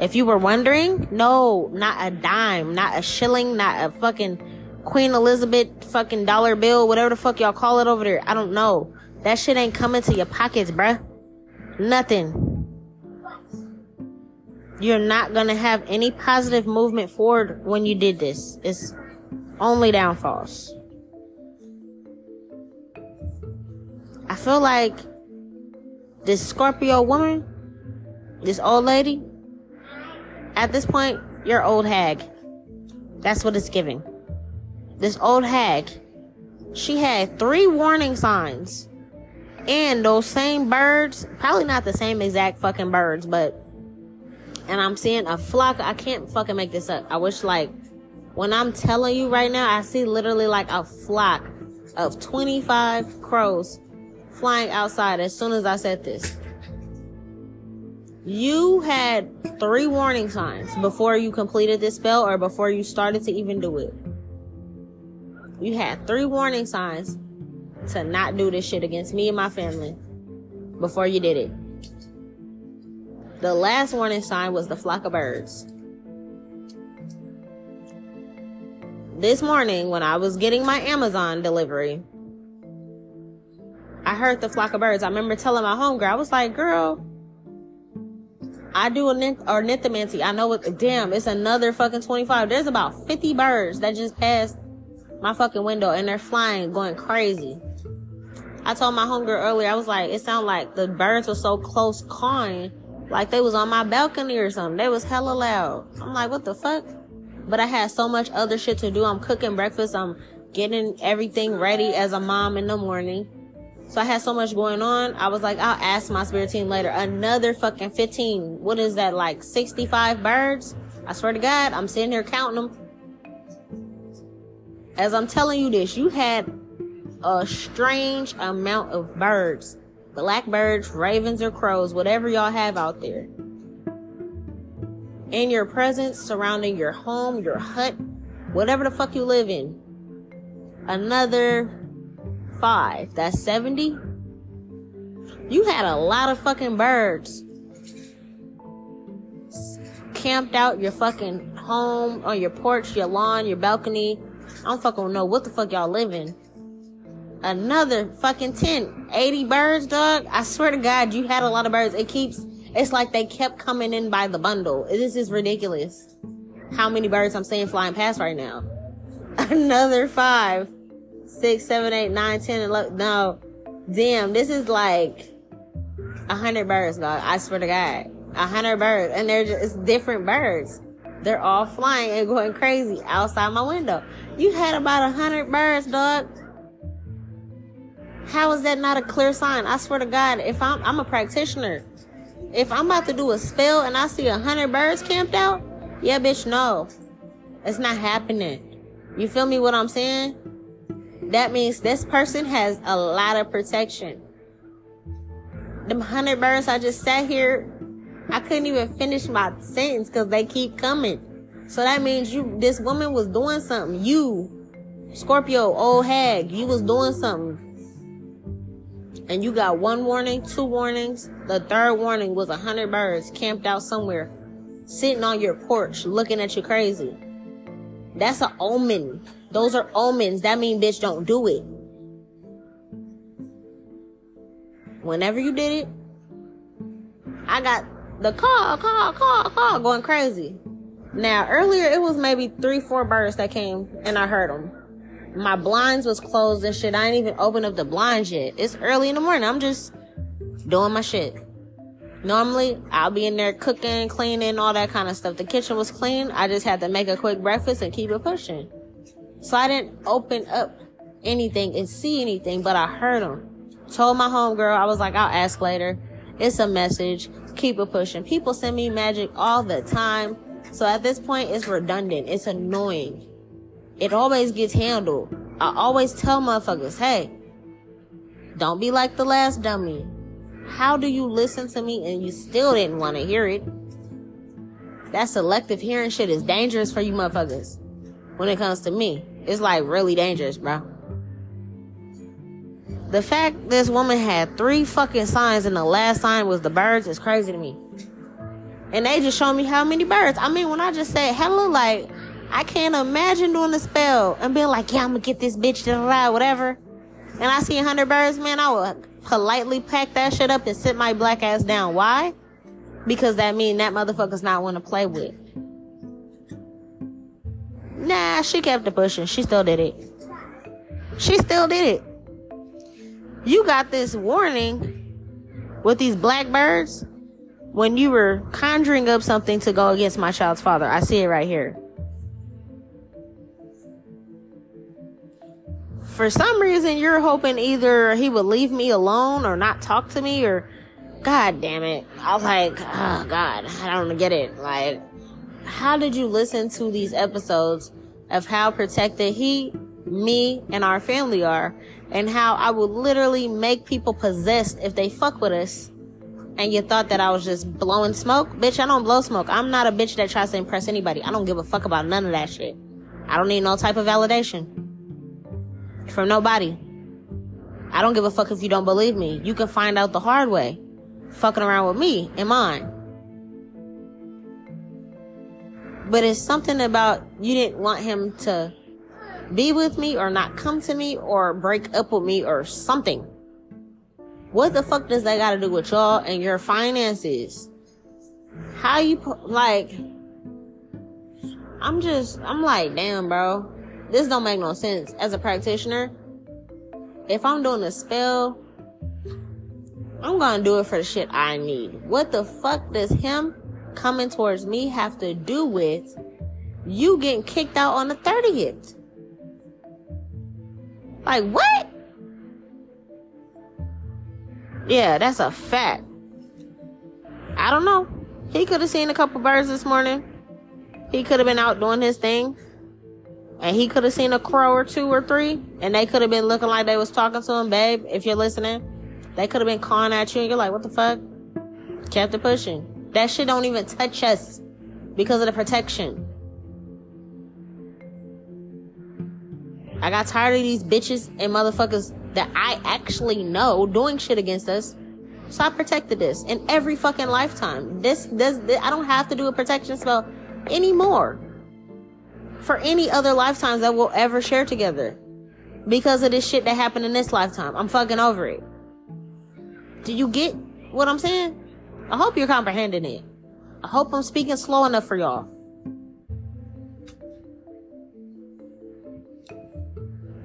If you were wondering, no, not a dime, not a shilling, not a fucking Queen Elizabeth fucking dollar bill, whatever the fuck y'all call it over there. I don't know. That shit ain't coming to your pockets, bruh. Nothing. You're not going to have any positive movement forward when you did this. It's only downfalls. I feel like this Scorpio woman, this old lady, at this point, you're old hag. That's what it's giving. This old hag, she had three warning signs. And those same birds, probably not the same exact fucking birds, but... And I'm seeing a flock. I can't fucking make this up. I wish, like, when I'm telling you right now, I see literally like a flock of twenty-five crows flying outside as soon as I said this. You had three warning signs before you completed this spell or before you started to even do it. You had three warning signs to not do this shit against me and my family before you did it. The last warning sign was the flock of birds. This morning, when I was getting my Amazon delivery, I heard the flock of birds. I remember telling my homegirl, I was like, girl, I do a nith- or nithomancy. I know what, damn, it's another fucking twenty-five. There's about fifty birds that just passed my fucking window and they're flying, going crazy. I told my homegirl earlier, I was like, it sounded like the birds were so close calling, like they was on my balcony or something. They was hella loud. I'm like, what the fuck? But I had so much other shit to do. I'm cooking breakfast. I'm getting everything ready as a mom in the morning. So I had so much going on. I was like, I'll ask my spirit team later. Another fucking fifteen. What is that? Like sixty-five birds? I swear to God, I'm sitting here counting them. As I'm telling you this, you had a strange amount of birds. Blackbirds, ravens, or crows, whatever y'all have out there. In your presence, surrounding your home, your hut, whatever the fuck you live in. Another five, that's seventy. You had a lot of fucking birds camped out your fucking home, on your porch, your lawn, your balcony. I don't fucking know what the fuck y'all live in. Another fucking ten, eighty birds, dog. I swear to God, you had a lot of birds. It keeps, it's like they kept coming in by the bundle. This is ridiculous. How many birds I'm seeing flying past right now? Another five. Six, seven, eight, nine, ten, eleven. No, damn, this is like a hundred birds, dog. I swear to God, a hundred birds, and they're just, it's different birds. They're all flying and going crazy outside my window. You had about a hundred birds, dog. How is that not a clear sign? I swear to God, if I'm, I'm a practitioner, if I'm about to do a spell and I see a hundred birds camped out, yeah, bitch, no, it's not happening. You feel me? What I'm saying? That means this person has a lot of protection. Them hundred birds, I just sat here. I couldn't even finish my sentence because they keep coming. So that means you, this woman was doing something. You, Scorpio, old hag, you was doing something. And you got one warning, two warnings. The third warning was a hundred birds camped out somewhere, sitting on your porch, looking at you crazy. That's an omen. Those are omens. That mean, bitch, don't do it. Whenever you did it, I got the call, call, call, call, going crazy. Now, earlier, it was maybe three, four birds that came, and I heard them. My blinds was closed and shit. I ain't even opened up the blinds yet. It's early in the morning. I'm just doing my shit. Normally, I'll be in there cooking, cleaning, all that kind of stuff. The kitchen was clean. I just had to make a quick breakfast and keep it pushing. So I didn't open up anything and see anything, but I heard them. Told my homegirl, I was like, I'll ask later. It's a message. Keep it pushing. People send me magic all the time. So at this point, it's redundant. It's annoying. It always gets handled. I always tell motherfuckers, hey, don't be like the last dummy. How do you listen to me and you still didn't want to hear it? That selective hearing shit is dangerous for you motherfuckers. When it comes to me, it's like really dangerous, bro. The fact this woman had three fucking signs and the last sign was the birds is crazy to me. And they just showed me how many birds. I mean, when I just said hello, like, I can't imagine doing the spell and being like, yeah, I'm gonna get this bitch to ride, whatever. And I see a hundred birds, man, I would politely pack that shit up and sit my black ass down. Why? Because that mean that motherfucker's not one to play with. Nah, she kept it pushing. She still did it. She still did it. You got this warning with these blackbirds when you were conjuring up something to go against my child's father. I see it right here. For some reason, you're hoping either he would leave me alone or not talk to me or... God damn it. I was like, oh, God, I don't get it. Like... How did you listen to these episodes of how protected he, me, and our family are, and how I would literally make people possessed if they fuck with us and you thought that I was just blowing smoke. Bitch, I don't blow smoke. I'm not a bitch that tries to impress anybody. I don't give a fuck about none of that shit. I don't need no type of validation from nobody. I don't give a fuck if you don't believe me. You can find out the hard way. Fucking around with me and mine. But it's something about you didn't want him to be with me or not come to me or break up with me or something. What the fuck does that got to do with y'all and your finances? How you, like, I'm just, I'm like, damn, bro. This don't make no sense. As a practitioner, if I'm doing a spell, I'm gonna do it for the shit I need. What the fuck does him coming towards me have to do with you getting kicked out on the thirtieth? Like, what? Yeah, that's a fact. I don't know. He could have seen a couple birds this morning. He could have been out doing his thing. And he could have seen a crow or two or three. And they could have been looking like they was talking to him. Babe, if you're listening, they could have been calling at you. And you're like, what the fuck? Kept it pushing. That shit don't even touch us because of the protection. I got tired of these bitches and motherfuckers that I actually know doing shit against us. So I protected this in every fucking lifetime. This, this, this I don't have to do a protection spell anymore for any other lifetimes that we'll ever share together because of this shit that happened in this lifetime. I'm fucking over it. Do you get what I'm saying? I hope you're comprehending it. I hope I'm speaking slow enough for y'all.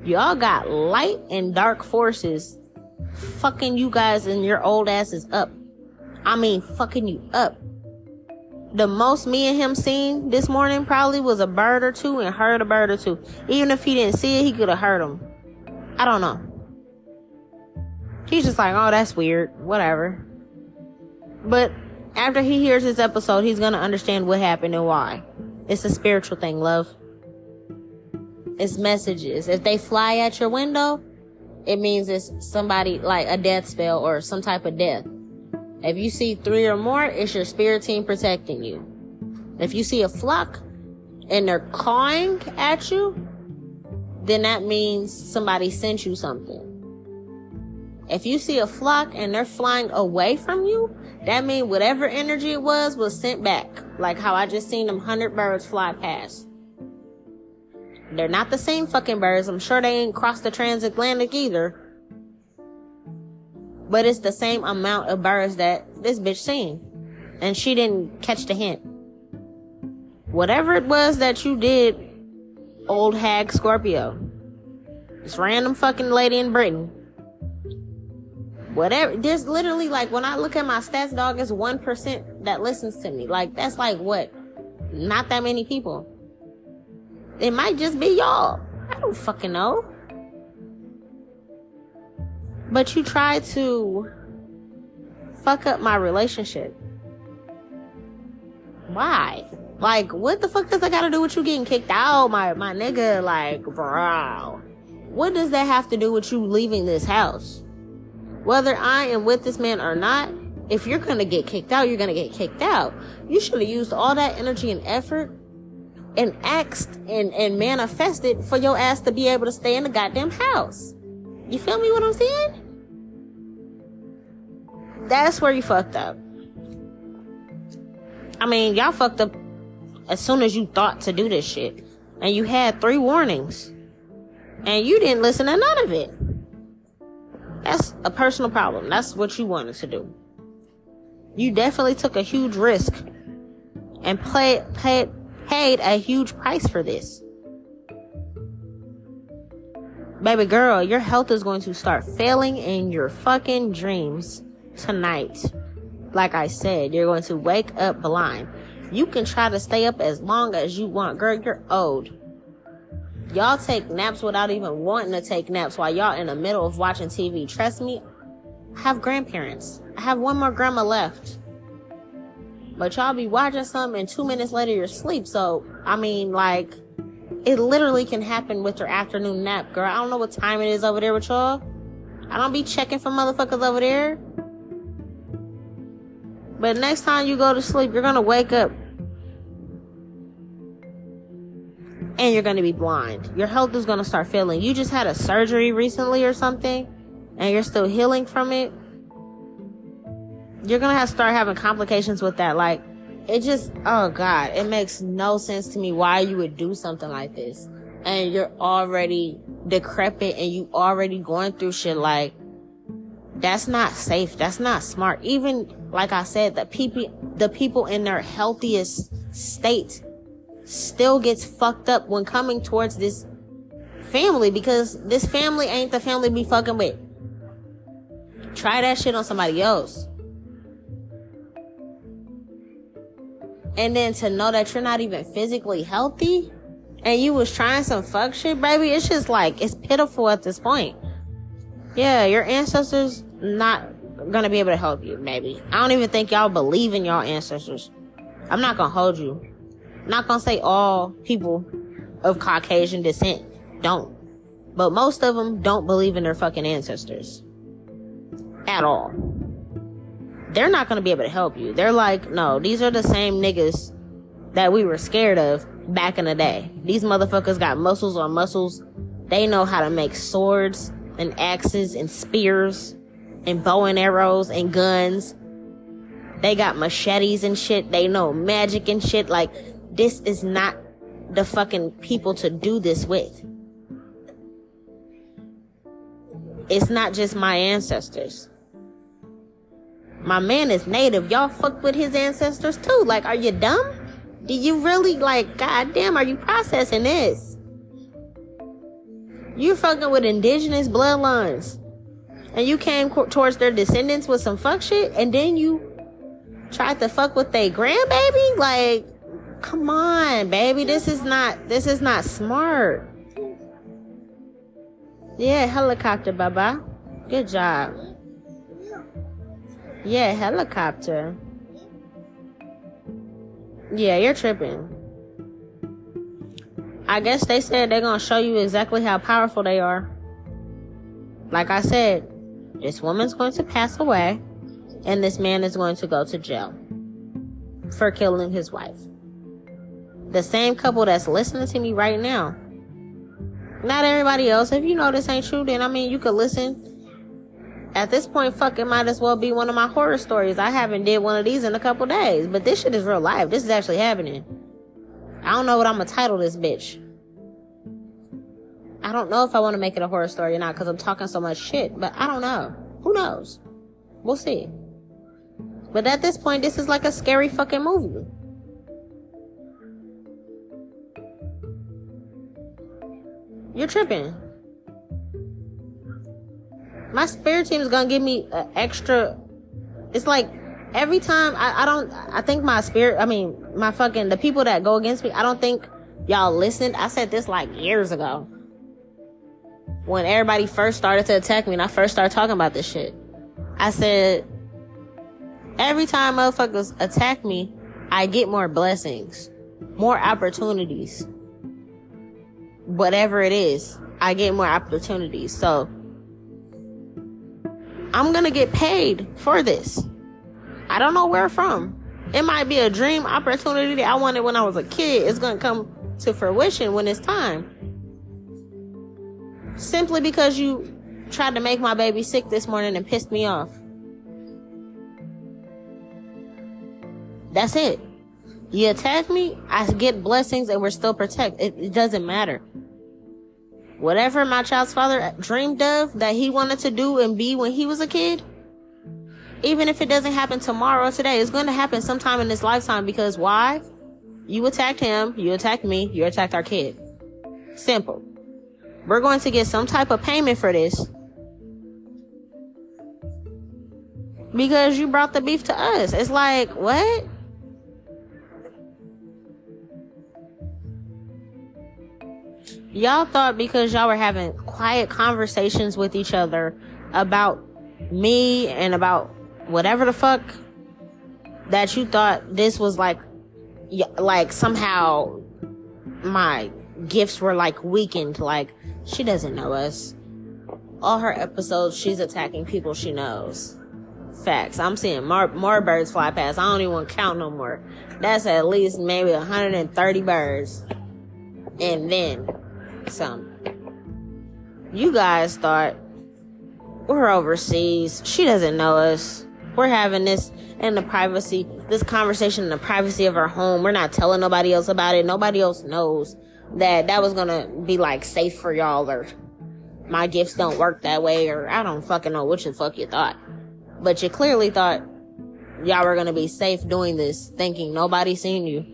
Y'all got light and dark forces fucking you guys and your old asses up. I mean, fucking you up. The most me and him seen this morning probably was a bird or two and heard a bird or two. Even if he didn't see it, he could have heard them. I don't know. He's just like, oh, that's weird. Whatever. But after he hears this episode, he's going to understand what happened and why. It's a spiritual thing, love. It's messages. If they fly at your window, it means it's somebody like a death spell or some type of death. If you see three or more, it's your spirit team protecting you. If you see a flock and they're cawing at you, then that means somebody sent you something. If you see a flock and they're flying away from you, that means whatever energy it was was sent back. Like how I just seen them hundred birds fly past. They're not the same fucking birds. I'm sure they ain't crossed the transatlantic either. But it's the same amount of birds that this bitch seen. And she didn't catch the hint. Whatever it was that you did, old hag Scorpio. This random fucking lady in Britain. Whatever. There's literally, like, when I look at my stats, dog, it's one percent that listens to me. Like, that's like what? Not that many people. It might just be y'all. I don't fucking know. But you try to fuck up my relationship. Why? Like, what the fuck does that got to do with you getting kicked out, my, my nigga? Like, bro. What does that have to do with you leaving this house? Whether I am with this man or not, if you're going to get kicked out, you're going to get kicked out. You should have used all that energy and effort and asked and, and manifested for your ass to be able to stay in the goddamn house. You feel me what I'm saying? That's where you fucked up. I mean, y'all fucked up as soon as you thought to do this shit. And you had three warnings. And you didn't listen to none of it. That's a personal problem. That's what you wanted to do. You definitely took a huge risk and played, played, paid a huge price for this. Baby girl, your health is going to start failing in your fucking dreams tonight. Like I said, you're going to wake up blind. You can try to stay up as long as you want. Girl, you're old. Y'all take naps without even wanting to take naps while y'all in the middle of watching T V. Trust me, I have grandparents. I have one more grandma left. But y'all be watching something and two minutes later you're asleep. So, I mean, like, it literally can happen with your afternoon nap, girl. I don't know what time it is over there with y'all. I don't be checking for motherfuckers over there. But next time you go to sleep, you're going to wake up and you're going to be blind. Your health is going to start failing. You just had a surgery recently or something and you're still healing from it. You're going to have to start having complications with that. Like, it just, oh God, it makes no sense to me why you would do something like this. And you're already decrepit and you already going through shit. Like, that's not safe. That's not smart. Even, like I said, the people, the people in their healthiest state still gets fucked up when coming towards this family, because this family ain't the family we fucking with. Try that shit on somebody else. And then to know that you're not even physically healthy and you was trying some fuck shit, baby, it's just like, it's pitiful at this point. Yeah, your ancestors not gonna be able to help you, maybe. I don't even think y'all believe in y'all ancestors. I'm not gonna hold you. I'm not gonna say all people of Caucasian descent don't. But most of them don't believe in their fucking ancestors. At all. They're not going to be able to help you. They're like, no, these are the same niggas that we were scared of back in the day. These motherfuckers got muscles on muscles. They know how to make swords and axes and spears and bow and arrows and guns. They got machetes and shit. They know magic and shit. Like, this is not the fucking people to do this with. It's not just my ancestors. My man is native. Y'all fucked with his ancestors too. Like, are you dumb? Do you really, like, goddamn, are you processing this? You're fucking with indigenous bloodlines. And you came co- towards their descendants with some fuck shit, and then you tried to fuck with their grandbaby? Like, come on, baby. This is not, this is not smart. Yeah, helicopter, baba. Good job. Yeah, helicopter. Yeah, you're tripping. I guess they said they're gonna show you exactly how powerful they are. Like I said, this woman's going to pass away, and this man is going to go to jail for killing his wife. The same couple that's listening to me right now. Not everybody else. If you know this ain't true, then I mean, you could listen. At this point, fuck, it might as well be one of my horror stories. I haven't did one of these in a couple days. But this shit is real life. This is actually happening. I don't know what I'm going to title this bitch. I don't know if I want to make it a horror story or not because I'm talking so much shit. But I don't know. Who knows? We'll see. But at this point, this is like a scary fucking movie. You're tripping. My spirit team is going to give me an extra. It's like every time I, I don't, I think my spirit, I mean, my fucking, the people that go against me, I don't think y'all listened. I said this like years ago when everybody first started to attack me and I first started talking about this shit. I said, every time motherfuckers attack me, I get more blessings, more opportunities. Whatever it is, I get more opportunities. So I'm gonna get paid for this. I don't know where from. It might be a dream opportunity that I wanted when I was a kid. It's gonna come to fruition when it's time. Simply because you tried to make my baby sick this morning and pissed me off. That's it. You attack me, I get blessings, and we're still protected. It, it doesn't matter. Whatever my child's father dreamed of that he wanted to do and be when he was a kid, even if it doesn't happen tomorrow or today, it's going to happen sometime in this lifetime. Because why? You attacked him, you attacked me, you attacked our kid. Simple. We're going to get some type of payment for this because you brought the beef to us. It's like, what? Y'all thought because y'all were having quiet conversations with each other about me and about whatever the fuck that you thought this was like, like somehow my gifts were like weakened. Like, she doesn't know us. All her episodes, she's attacking people she knows. Facts. I'm seeing more, more birds fly past. I don't even want to count no more. That's at least maybe one hundred thirty birds. And then some. You guys thought we're overseas. She doesn't know us. We're having this in the privacy, this conversation in the privacy of our home. We're not telling nobody else about it. Nobody else knows that that was going to be like safe for y'all, or my gifts don't work that way, or I don't fucking know what the fuck you thought. But you clearly thought y'all were going to be safe doing this, thinking nobody seen you.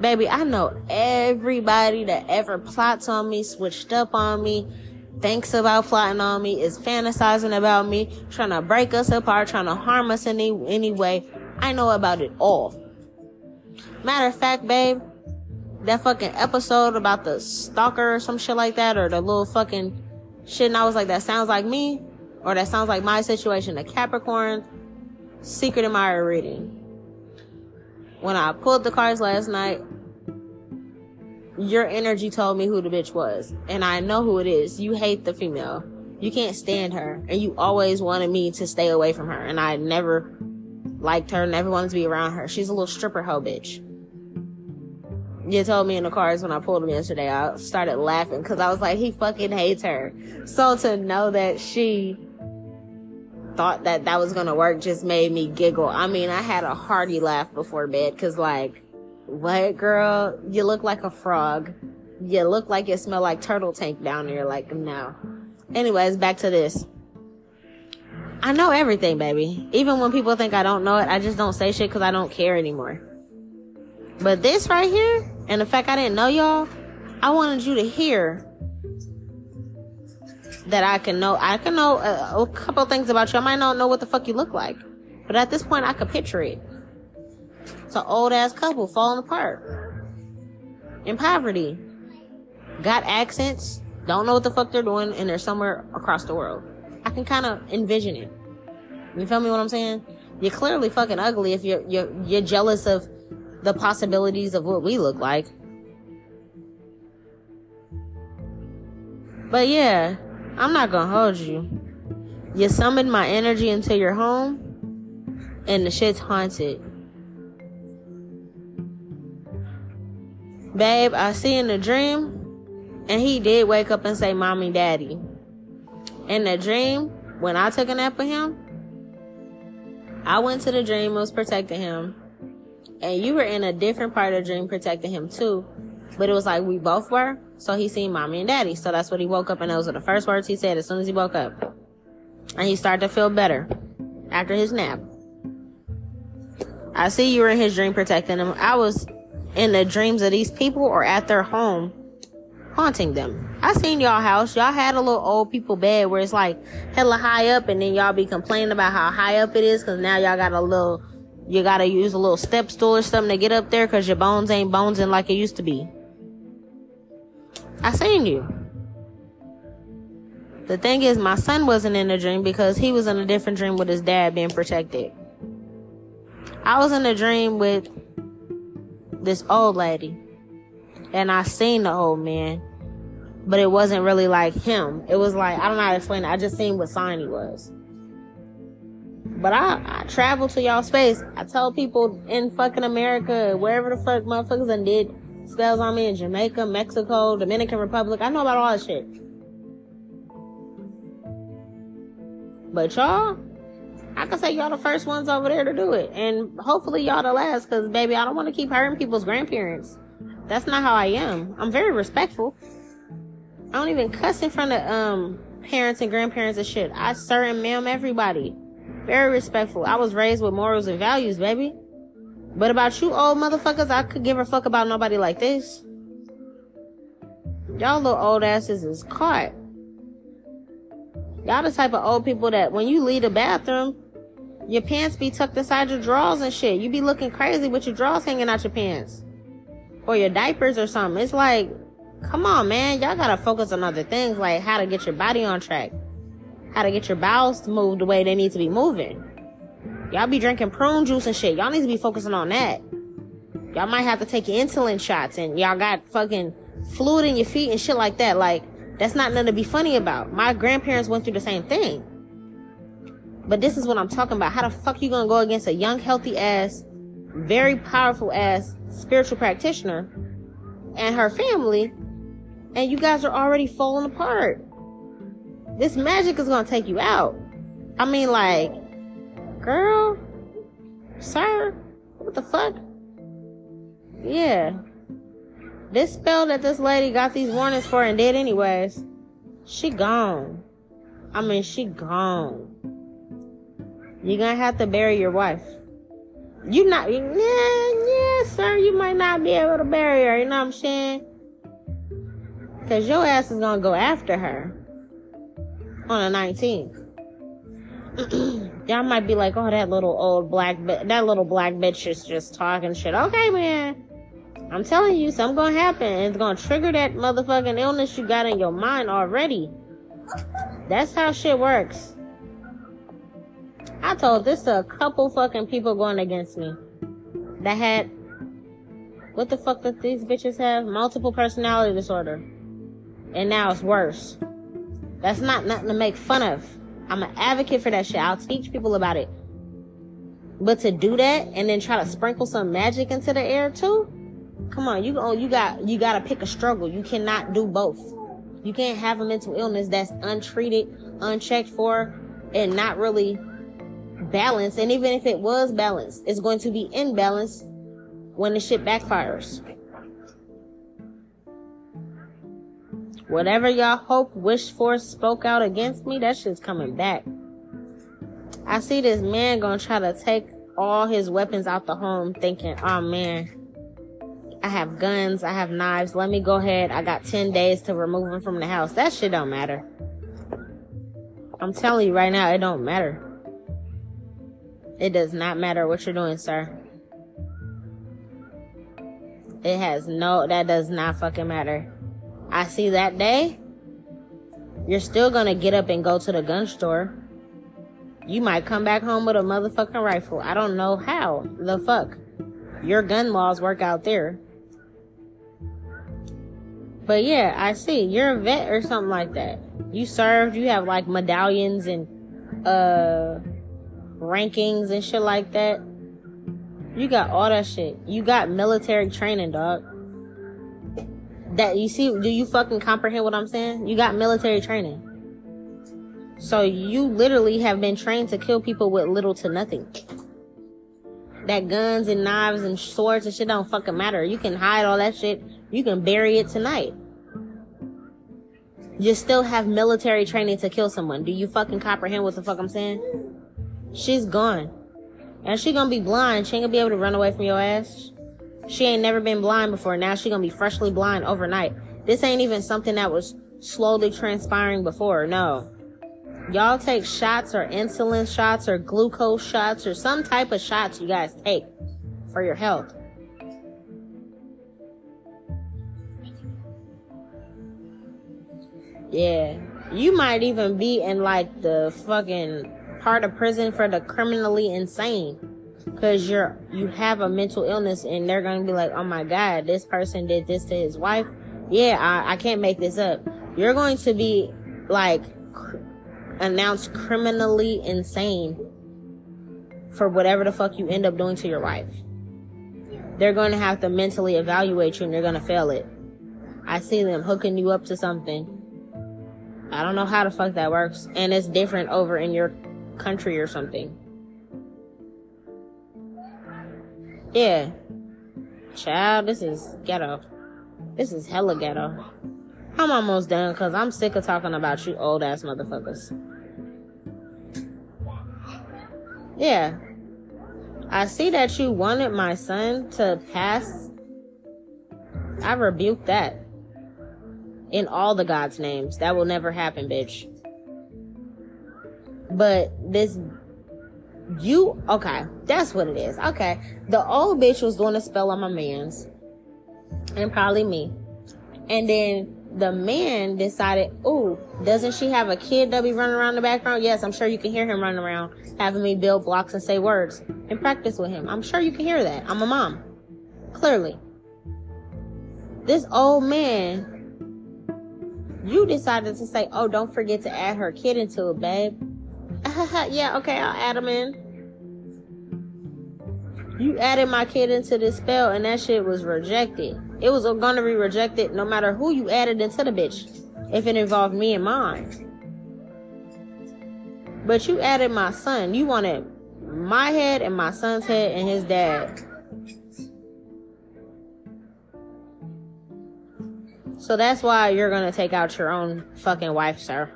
Baby, I know everybody that ever plots on me, switched up on me, thinks about plotting on me, is fantasizing about me, trying to break us apart, trying to harm us in any, any way. I know about it all. Matter of fact, babe, that fucking episode about the stalker or some shit like that, or the little fucking shit, and I was like, that sounds like me, or that sounds like my situation, a Capricorn secret admirer reading. When I pulled the cards last night, your energy told me who the bitch was, and I know who it is. You hate the female. You can't stand her, and you always wanted me to stay away from her, and I never liked her, never wanted to be around her. She's a little stripper hoe bitch. You told me in the cards when I pulled them yesterday. I started laughing because I was like, he fucking hates her. So to know that she thought that that was gonna work just made me giggle. I mean, I had a hearty laugh before bed because, like, what, girl? You look like a frog. You look like you smell like turtle tank down there. Like, no. Anyways, back to this. I know everything, baby. Even when people think I don't know it, I just don't say shit because I don't care anymore. But this right here, and the fact I didn't know y'all, I wanted you to hear that I can know. I can know a, a couple things about you. I might not know what the fuck you look like, but at this point, I could picture it. It's an old-ass couple falling apart in poverty. Got accents, don't know what the fuck they're doing, and they're somewhere across the world. I can kind of envision it. You feel me what I'm saying? You're clearly fucking ugly if you're you're, you're jealous of the possibilities of what we look like. But yeah, I'm not gonna hold you. You summoned my energy into your home, and the shit's haunted. Babe, I see in the dream, and he did wake up and say, Mommy, Daddy. In the dream, when I took a nap with him, I went to the dream, was protecting him. And you were in a different part of the dream protecting him too. But it was like we both were. So he seen Mommy and Daddy. So that's what he woke up. And those are the first words he said as soon as he woke up. And he started to feel better after his nap. I see you were in his dream protecting him. I was in the dreams of these people or at their home haunting them. I seen y'all house. Y'all had a little old people bed where it's like hella high up. And then y'all be complaining about how high up it is. Because now y'all got a little... You gotta use a little step stool or something to get up there because your bones ain't bonesing like it used to be. I seen you. The thing is, my son wasn't in the dream because he was in a different dream with his dad being protected. I was in a dream with this old lady. And I seen the old man. But it wasn't really like him. It was like, I don't know how to explain it. I just seen what sign he was. But I, I travel to y'all space. I tell people in fucking America, wherever the fuck motherfuckers done did spells on me, in Jamaica, Mexico, Dominican Republic. I know about all that shit. But y'all, I can say y'all the first ones over there to do it. And hopefully y'all the last, because baby, I don't want to keep hurting people's grandparents. That's not how I am. I'm very respectful. I don't even cuss in front of um parents and grandparents and shit. I sir and ma'am everybody. Very respectful. I was raised with morals and values, baby. But about you old motherfuckers, I could give a fuck about nobody like this. Y'all little old asses is caught. Y'all the type of old people that when you leave the bathroom, your pants be tucked inside your drawers and shit. You be looking crazy with your drawers hanging out your pants. Or your diapers or something. It's like, come on, man. Y'all gotta focus on other things, like how to get your body on track. How to get your bowels to move the way they need to be moving. Y'all be drinking prune juice and shit. Y'all need to be focusing on that. Y'all might have to take your insulin shots, and y'all got fucking fluid in your feet and shit like that. Like, that's not nothing to be funny about. My grandparents went through the same thing. But this is what I'm talking about. How the fuck you gonna go against a young, healthy ass, very powerful ass spiritual practitioner and her family, and you guys are already falling apart? This magic is gonna take you out. I mean, like, girl, sir, what the fuck? Yeah. This spell that this lady got these warnings for and did anyways, she gone. I mean, she gone. You're gonna have to bury your wife. You not, yeah, yeah, sir, you might not be able to bury her, you know what I'm saying? Because your ass is gonna go after her on the nineteenth. Y'all might be like, oh, that little old black, bi- that little black bitch is just talking shit. Okay, man. I'm telling you, something's gonna happen. It's gonna trigger that motherfucking illness you got in your mind already. That's how shit works. I told this to a couple fucking people going against me. That had, what the fuck did these bitches have? Multiple personality disorder. And now it's worse. That's not nothing to make fun of. I'm an advocate for that shit. I'll teach people about it. But to do that and then try to sprinkle some magic into the air too? Come on, you oh, you got you got to pick a struggle. You cannot do both. You can't have a mental illness that's untreated, unchecked for, and not really balanced. And even if it was balanced, it's going to be imbalanced when the shit backfires. Whatever y'all hope, wish for, spoke out against me, that shit's coming back. I see this man gonna try to take all his weapons out the home, thinking, oh man, I have guns, I have knives, let me go ahead, I got ten days to remove them from the house. That shit don't matter. I'm telling you right now, it don't matter. It does not matter what you're doing, sir. It has no, that does not fucking matter. I see that day, you're still gonna get up and go to the gun store. You might come back home with a motherfucking rifle. I don't know how the fuck your gun laws work out there. But yeah, I see. You're a vet or something like that. You served. You have like medallions and uh, rankings and shit like that. You got all that shit. You got military training, dog. That you see, do you fucking comprehend what I'm saying? You got military training. So you literally have been trained to kill people with little to nothing. That guns and knives and swords and shit don't fucking matter. You can hide all that shit. You can bury it tonight. You still have military training to kill someone. Do you fucking comprehend what the fuck I'm saying? She's gone. And she gonna be blind. She ain't gonna be able to run away from your ass. She ain't never been blind before. Now she gonna be freshly blind overnight. This ain't even something that was slowly transpiring before. No. Y'all take shots or insulin shots or glucose shots or some type of shots you guys take for your health. Yeah. You might even be in like the fucking part of prison for the criminally insane, because you're you have a mental illness and they're going to be like, oh my God, this person did this to his wife. Yeah, I, I can't make this up. You're going to be like cr- announced criminally insane for whatever the fuck you end up doing to your wife. They're going to have to mentally evaluate you and they're going to fail it. I see them hooking you up to something. I don't know how the fuck that works, and it's different over in your country or something. Yeah. Child, this is ghetto. This is hella ghetto. I'm almost done because I'm sick of talking about you old ass motherfuckers. Yeah. I see that you wanted my son to pass. I rebuke that. In all the God's names. That will never happen, bitch. But this... You... Okay. That's what it is. Okay. The old bitch was doing a spell on my mans. And probably me. And then the man decided, ooh, doesn't she have a kid that be running around in the background? Yes, I'm sure you can hear him running around, having me build blocks and say words and practice with him. I'm sure you can hear that. I'm a mom. Clearly. This old man... You decided to say, oh, don't forget to add her kid into it, babe. Yeah, okay, I'll add him in. You added my kid into this spell and that shit was rejected. It was going to be rejected no matter who you added into the bitch, if it involved me and mine. But you added my son. You wanted my head and my son's head and his dad. So that's why you're going to take out your own fucking wife, sir.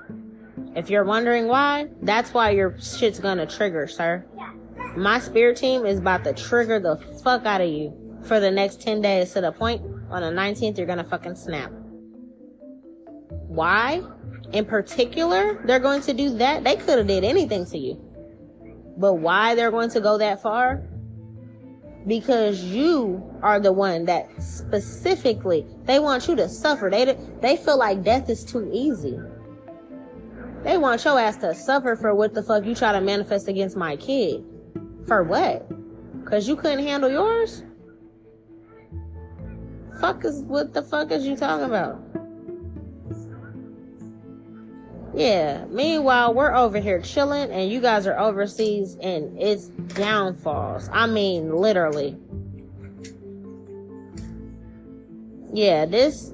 If you're wondering why, that's why your shit's going to trigger, sir. My spirit team is about to trigger the fuck out of you for the next ten days to the point on the nineteenth you're going to fucking snap. Why? In particular, they're going to do that. They could have did anything to you. But why they're going to go that far? Because you are the one that specifically, they want you to suffer. They, they feel like death is too easy. They want your ass to suffer for what the fuck you try to manifest against my kid. For what? Because you couldn't handle yours? Fuck is, what the fuck is you talking about? Yeah, meanwhile, we're over here chilling and you guys are overseas and it's downfalls. I mean, literally. Yeah, this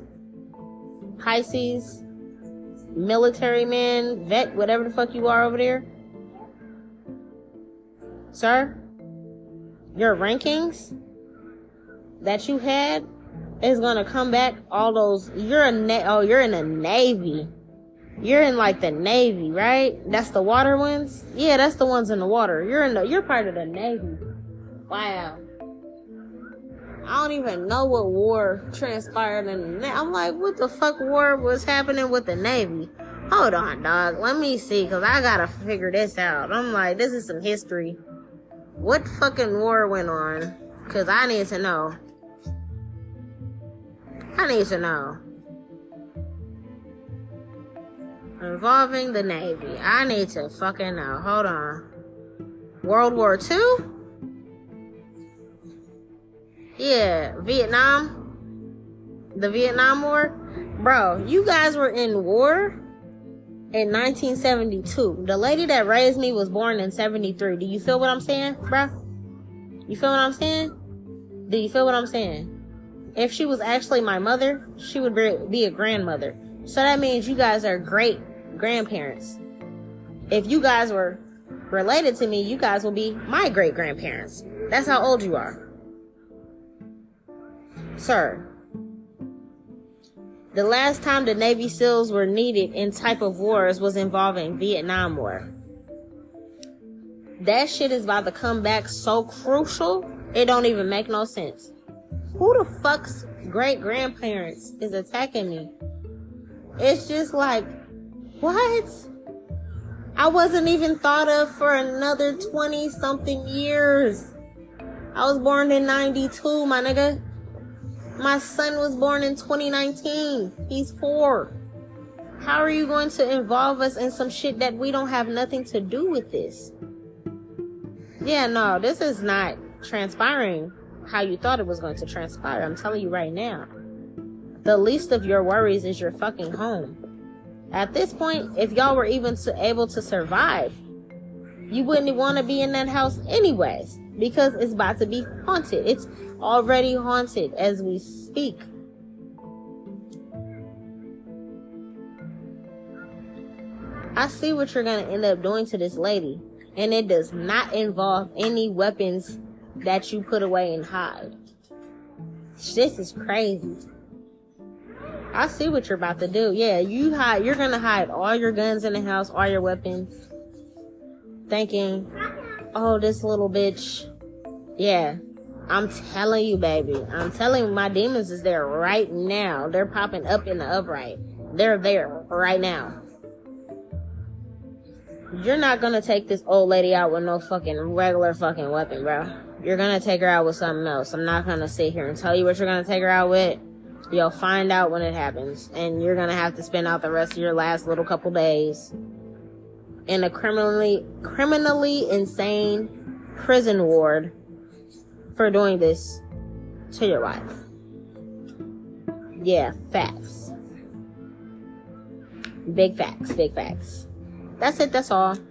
Pisces, military man, vet, whatever the fuck you are over there. Sir, your rankings that you had is gonna come back. All those you're a na- oh you're in the Navy, you're in like the Navy, right? That's the water ones. Yeah, that's the ones in the water. You're in the you're part of the Navy. Wow, I don't even know what war transpired in. The Na- I'm like, what the fuck war was happening with the Navy? Hold on, dog. Let me see, cause I gotta figure this out. I'm like, this is some history. What fucking war went on? Because I need to know. I need to know. Involving the Navy. I need to fucking know. Hold on. World War Two? Yeah. Vietnam? The Vietnam War? Bro, you guys were in war? In nineteen seventy-two. The lady that raised me was born in seventy-three. Do you feel what I'm saying, bruh? You feel what I'm saying? Do you feel what I'm saying? If she was actually my mother, she would be a grandmother. So that means you guys are great grandparents. If you guys were related to me, you guys will be my great grandparents. That's how old you are. Sir, the last time the Navy SEALs were needed in type of wars was involving Vietnam War. That shit is about to come back so crucial, it don't even make no sense. Who the fuck's great-grandparents is attacking me? It's just like, what? I wasn't even thought of for another twenty-something years. I was born in ninety-two, my nigga. My son was born in twenty nineteen. He's four. How are you going to involve us in some shit that we don't have nothing to do with this? Yeah, no, this is not transpiring how you thought it was going to transpire. I'm telling you right now. The least of your worries is your fucking home. At this point, if y'all were even able to survive, you wouldn't want to be in that house anyways, because it's about to be haunted. It's already haunted as we speak. I see what you're going to end up doing to this lady, and it does not involve any weapons that you put away and hide. This is crazy. I see what you're about to do. Yeah, you hide, you're going to hide all your guns in the house, all your weapons, thinking, oh, this little bitch. Yeah. I'm telling you, baby. I'm telling you, my demons is there right now. They're popping up in the upright. They're there right now. You're not going to take this old lady out with no fucking regular fucking weapon, bro. You're going to take her out with something else. I'm not going to sit here and tell you what you're going to take her out with. You'll find out when it happens. And you're going to have to spend out the rest of your last little couple days in a criminally, criminally insane prison ward for doing this to your wife. Yeah, facts. Big facts, big facts. That's it, that's all.